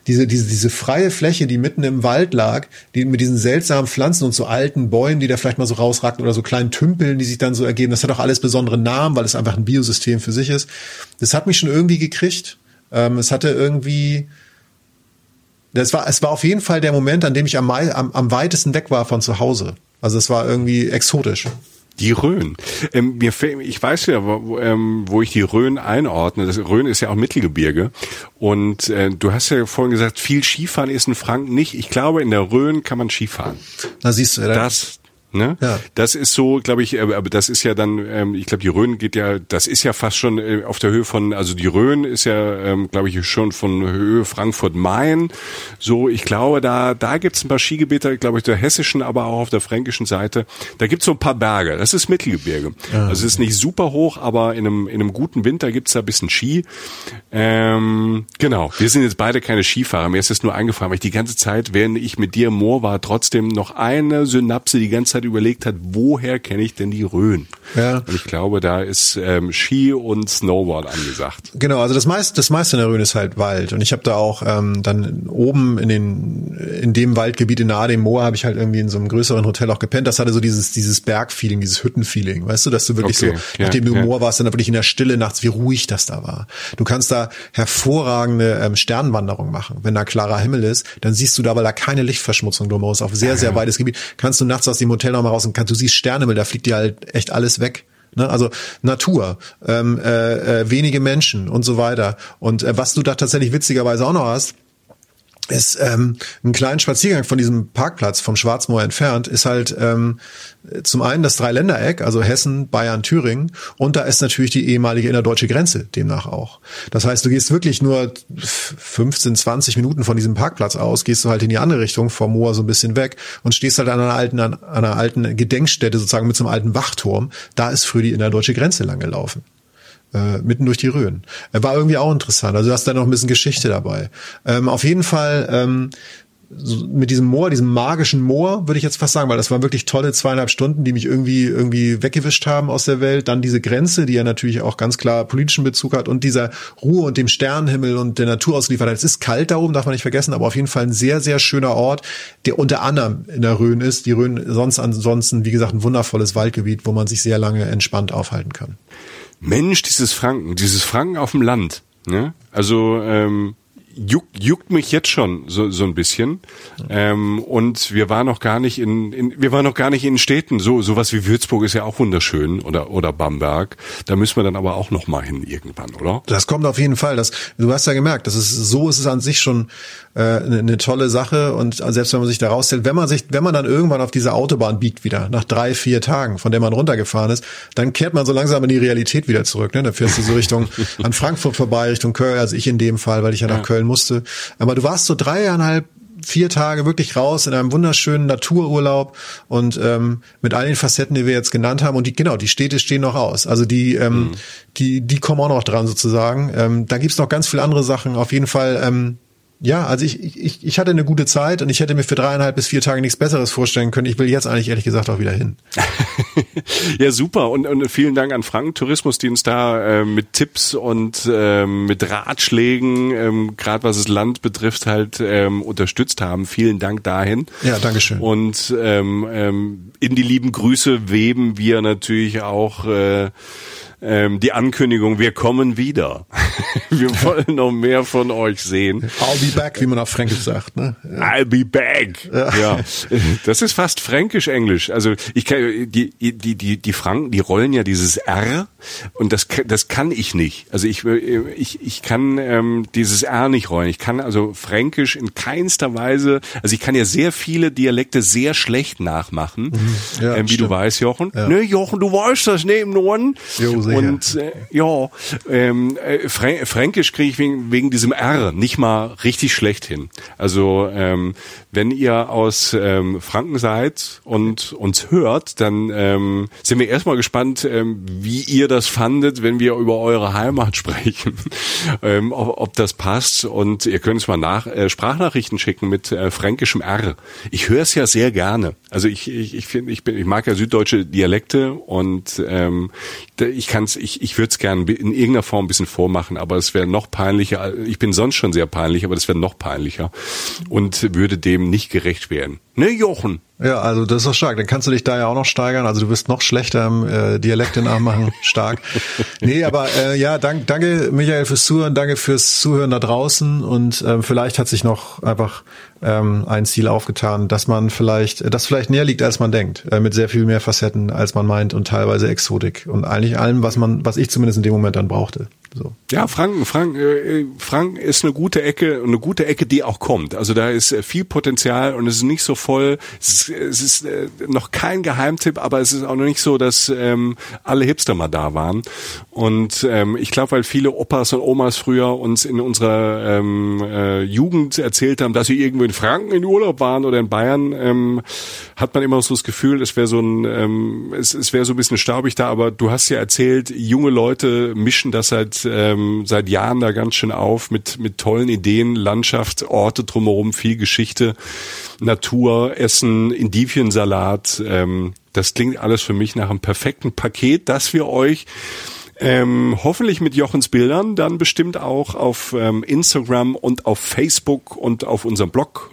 diese freie Fläche, die mitten im Wald lag, die mit diesen seltsamen Pflanzen und so alten Bäumen, die da vielleicht mal so rausragten, oder so kleinen Tümpeln, die sich dann so ergeben, das hat auch alles besondere Namen, weil es einfach ein Biosystem für sich ist. Das hat mich schon irgendwie gekriegt. Es hatte irgendwie, es war auf jeden Fall der Moment, an dem ich am weitesten weg war von zu Hause. Also es war irgendwie exotisch. Die Rhön. Ich weiß ja, wo ich die Rhön einordne. Das Rhön ist ja auch Mittelgebirge. Und du hast ja vorhin gesagt, viel Skifahren ist in Franken nicht. Ich glaube, in der Rhön kann man Skifahren. Da siehst du ja. Das Ne? Ja. Das ist so, glaube ich, aber das ist ja dann, ich glaube, die Rhön geht ja, das ist ja fast schon auf der Höhe von, also die Rhön ist ja, glaube ich, schon von Höhe Frankfurt-Main. So, ich glaube, da gibt's ein paar Skigebiete, glaube ich, der hessischen, aber auch auf der fränkischen Seite. Da gibt's so ein paar Berge. Das ist Mittelgebirge. Ja. Also es ist nicht super hoch, aber in einem guten Winter gibt's da ein bisschen Ski. Genau. Wir sind jetzt beide keine Skifahrer. Mir ist das nur eingefallen, weil ich die ganze Zeit, während ich mit dir im Moor war, trotzdem noch eine Synapse die ganze Zeit überlegt hat, woher kenne ich denn die Rhön? Ja. Und ich glaube, da ist Ski und Snowboard angesagt. Genau, also das meiste in der Rhön ist halt Wald. Und ich habe da auch dann oben in dem Waldgebiet in nahe dem Moor habe ich halt irgendwie in so einem größeren Hotel auch gepennt. Das hatte so dieses Bergfeeling, dieses Hüttenfeeling, weißt du, dass du wirklich okay, so, nachdem du im Moor warst, dann wirklich in der Stille nachts, wie ruhig das da war. Du kannst da hervorragende Sternwanderung machen. Wenn da klarer Himmel ist, dann siehst du da, weil da keine Lichtverschmutzung drumherum ist, auf sehr, sehr weites Gebiet, kannst du nachts aus dem Hotel nochmal raus und kannst, du siehst Sternenhimmel, da fliegt dir halt echt alles weg. Ne? Also Natur, wenige Menschen und so weiter. Und was du da tatsächlich witzigerweise auch noch hast, ist ein kleinen Spaziergang von diesem Parkplatz vom Schwarzmoor entfernt, ist halt zum einen das Dreiländereck, also Hessen, Bayern, Thüringen, und da ist natürlich die ehemalige innerdeutsche Grenze demnach auch. Das heißt, du gehst wirklich nur 15, 20 Minuten von diesem Parkplatz aus, gehst du halt in die andere Richtung, vom Moor so ein bisschen weg und stehst halt an einer alten Gedenkstätte sozusagen mit so einem alten Wachturm. Da ist früher die innerdeutsche Grenze lang gelaufen. Mitten durch die Rhön. War irgendwie auch interessant. Also du hast da noch ein bisschen Geschichte dabei. Auf jeden Fall mit diesem Moor, diesem magischen Moor, würde ich jetzt fast sagen, weil das waren wirklich tolle 2,5 Stunden, die mich irgendwie weggewischt haben aus der Welt. Dann diese Grenze, die ja natürlich auch ganz klar politischen Bezug hat, und dieser Ruhe und dem Sternenhimmel und der Natur ausgeliefert. Es ist kalt da oben, darf man nicht vergessen, aber auf jeden Fall ein sehr, sehr schöner Ort, der unter anderem in der Rhön ist. Die Rhön sonst ansonsten, wie gesagt, ein wundervolles Waldgebiet, wo man sich sehr lange entspannt aufhalten kann. Mensch, dieses Franken auf dem Land, ne? Also juckt mich jetzt schon so ein bisschen. Und wir waren noch gar nicht in Städten. Sowas wie Würzburg ist ja auch wunderschön, oder Bamberg. Da müssen wir dann aber auch noch mal hin irgendwann, oder? Das kommt auf jeden Fall. Du hast ja gemerkt, ist es an sich schon eine tolle Sache, und selbst wenn man sich da rauszählt, wenn man dann irgendwann auf diese Autobahn biegt wieder, nach 3-4 Tagen, von der man runtergefahren ist, dann kehrt man so langsam in die Realität wieder zurück, ne? Da fährst du so Richtung an Frankfurt vorbei, Richtung Köln, also ich in dem Fall, weil ich ja nach Köln musste. Aber du warst so 3,5-4 Tage wirklich raus in einem wunderschönen Natururlaub, und mit all den Facetten, die wir jetzt genannt haben, und die Städte stehen noch aus. Also die kommen auch noch dran sozusagen. Da gibt's noch ganz viele andere Sachen. Auf jeden Fall, also ich hatte eine gute Zeit, und ich hätte mir für 3,5 bis 4 Tage nichts Besseres vorstellen können. Ich will jetzt eigentlich ehrlich gesagt auch wieder hin. Ja, super, und vielen Dank an Franken Tourismusdienst da mit Tipps und mit Ratschlägen, gerade was das Land betrifft, halt unterstützt haben. Vielen Dank dahin. Ja, dankeschön. Und in die lieben Grüße weben wir natürlich auch die Ankündigung, wir kommen wieder. Wir wollen noch mehr von euch sehen. I'll be back, wie man auf Fränkisch sagt, ne? I'll be back. Ja. Das ist fast Fränkisch-Englisch. Also, die Franken, die rollen ja dieses R, und das kann ich nicht. Also, ich kann, dieses R nicht rollen. Ich kann also Fränkisch in keinster Weise, also ich kann ja sehr viele Dialekte sehr schlecht nachmachen. Ja, wie stimmt. Du weißt, Jochen. Ja. Ne, Jochen, du weißt das, ne, im Norden. Jo, und Fränkisch kriege ich wegen diesem R nicht mal richtig schlecht hin. Also wenn ihr aus Franken seid und uns hört, dann sind wir erstmal gespannt, wie ihr das fandet, wenn wir über eure Heimat sprechen, ob das passt. Und ihr könnt uns mal Sprachnachrichten schicken mit fränkischem R. Ich höre es ja sehr gerne. Also ich mag ja süddeutsche Dialekte, und ich würde es gerne in irgendeiner Form ein bisschen vormachen, aber es wäre noch peinlicher. Ich bin sonst schon sehr peinlich, aber das wäre noch peinlicher und würde dem nicht gerecht werden. Ne, Jochen? Ja, also das ist doch stark. Dann kannst du dich da ja auch noch steigern. Also du bist noch schlechter im Dialekte nachmachen. Stark. Nee, aber danke Michael fürs Zuhören, danke fürs Zuhören da draußen, und vielleicht hat sich noch einfach ein Ziel aufgetan, dass man vielleicht näher liegt, als man denkt, mit sehr viel mehr Facetten, als man meint, und teilweise Exotik und eigentlich allem, was ich zumindest in dem Moment dann brauchte. So. Ja, Franken ist eine gute Ecke, die auch kommt. Also da ist viel Potenzial und es ist nicht so voll. Es ist noch kein Geheimtipp, aber es ist auch noch nicht so, dass alle Hipster mal da waren. Und ich glaube, weil viele Opas und Omas früher uns in unserer Jugend erzählt haben, dass sie irgendwo in Franken in Urlaub waren oder in Bayern, hat man immer so das Gefühl, es wäre so ein, es wäre so ein bisschen staubig da. Aber du hast ja erzählt, junge Leute mischen das halt seit Jahren da ganz schön auf mit tollen Ideen, Landschaft, Orte drumherum, viel Geschichte, Natur, Essen, Indiviensalat. Das klingt alles für mich nach einem perfekten Paket, das wir euch hoffentlich mit Jochens Bildern dann bestimmt auch auf Instagram und auf Facebook und auf unserem Blog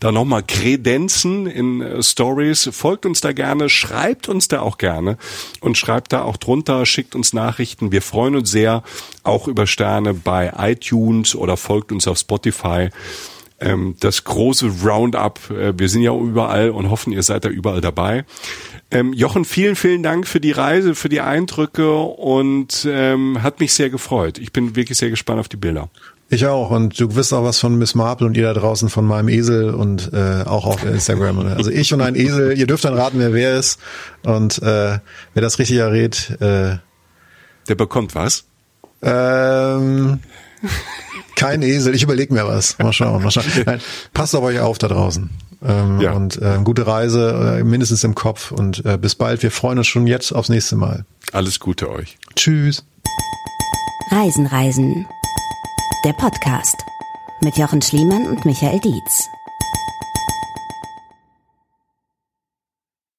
da nochmal kredenzen in Stories. Folgt uns da gerne, schreibt uns da auch gerne und schreibt da auch drunter, schickt uns Nachrichten. Wir freuen uns sehr, auch über Sterne bei iTunes oder folgt uns auf Spotify. Das große Roundup. Wir sind ja überall und hoffen, ihr seid da überall dabei. Jochen, vielen, vielen Dank für die Reise, für die Eindrücke und hat mich sehr gefreut. Ich bin wirklich sehr gespannt auf die Bilder. Ich auch, und du wirst auch was von Miss Marple und ihr da draußen von meinem Esel und auch auf Instagram. Also ich und ein Esel, ihr dürft dann raten, wer ist, und wer das richtig errät, der bekommt was? Kein Esel, ich überlege mir was. Mal schauen. Nein, passt auf euch auf da draußen. Ja. Und gute Reise, mindestens im Kopf. Und bis bald. Wir freuen uns schon jetzt aufs nächste Mal. Alles Gute euch. Tschüss. Reisen, Reisen. Der Podcast mit Jochen Schliemann und Michael Dietz.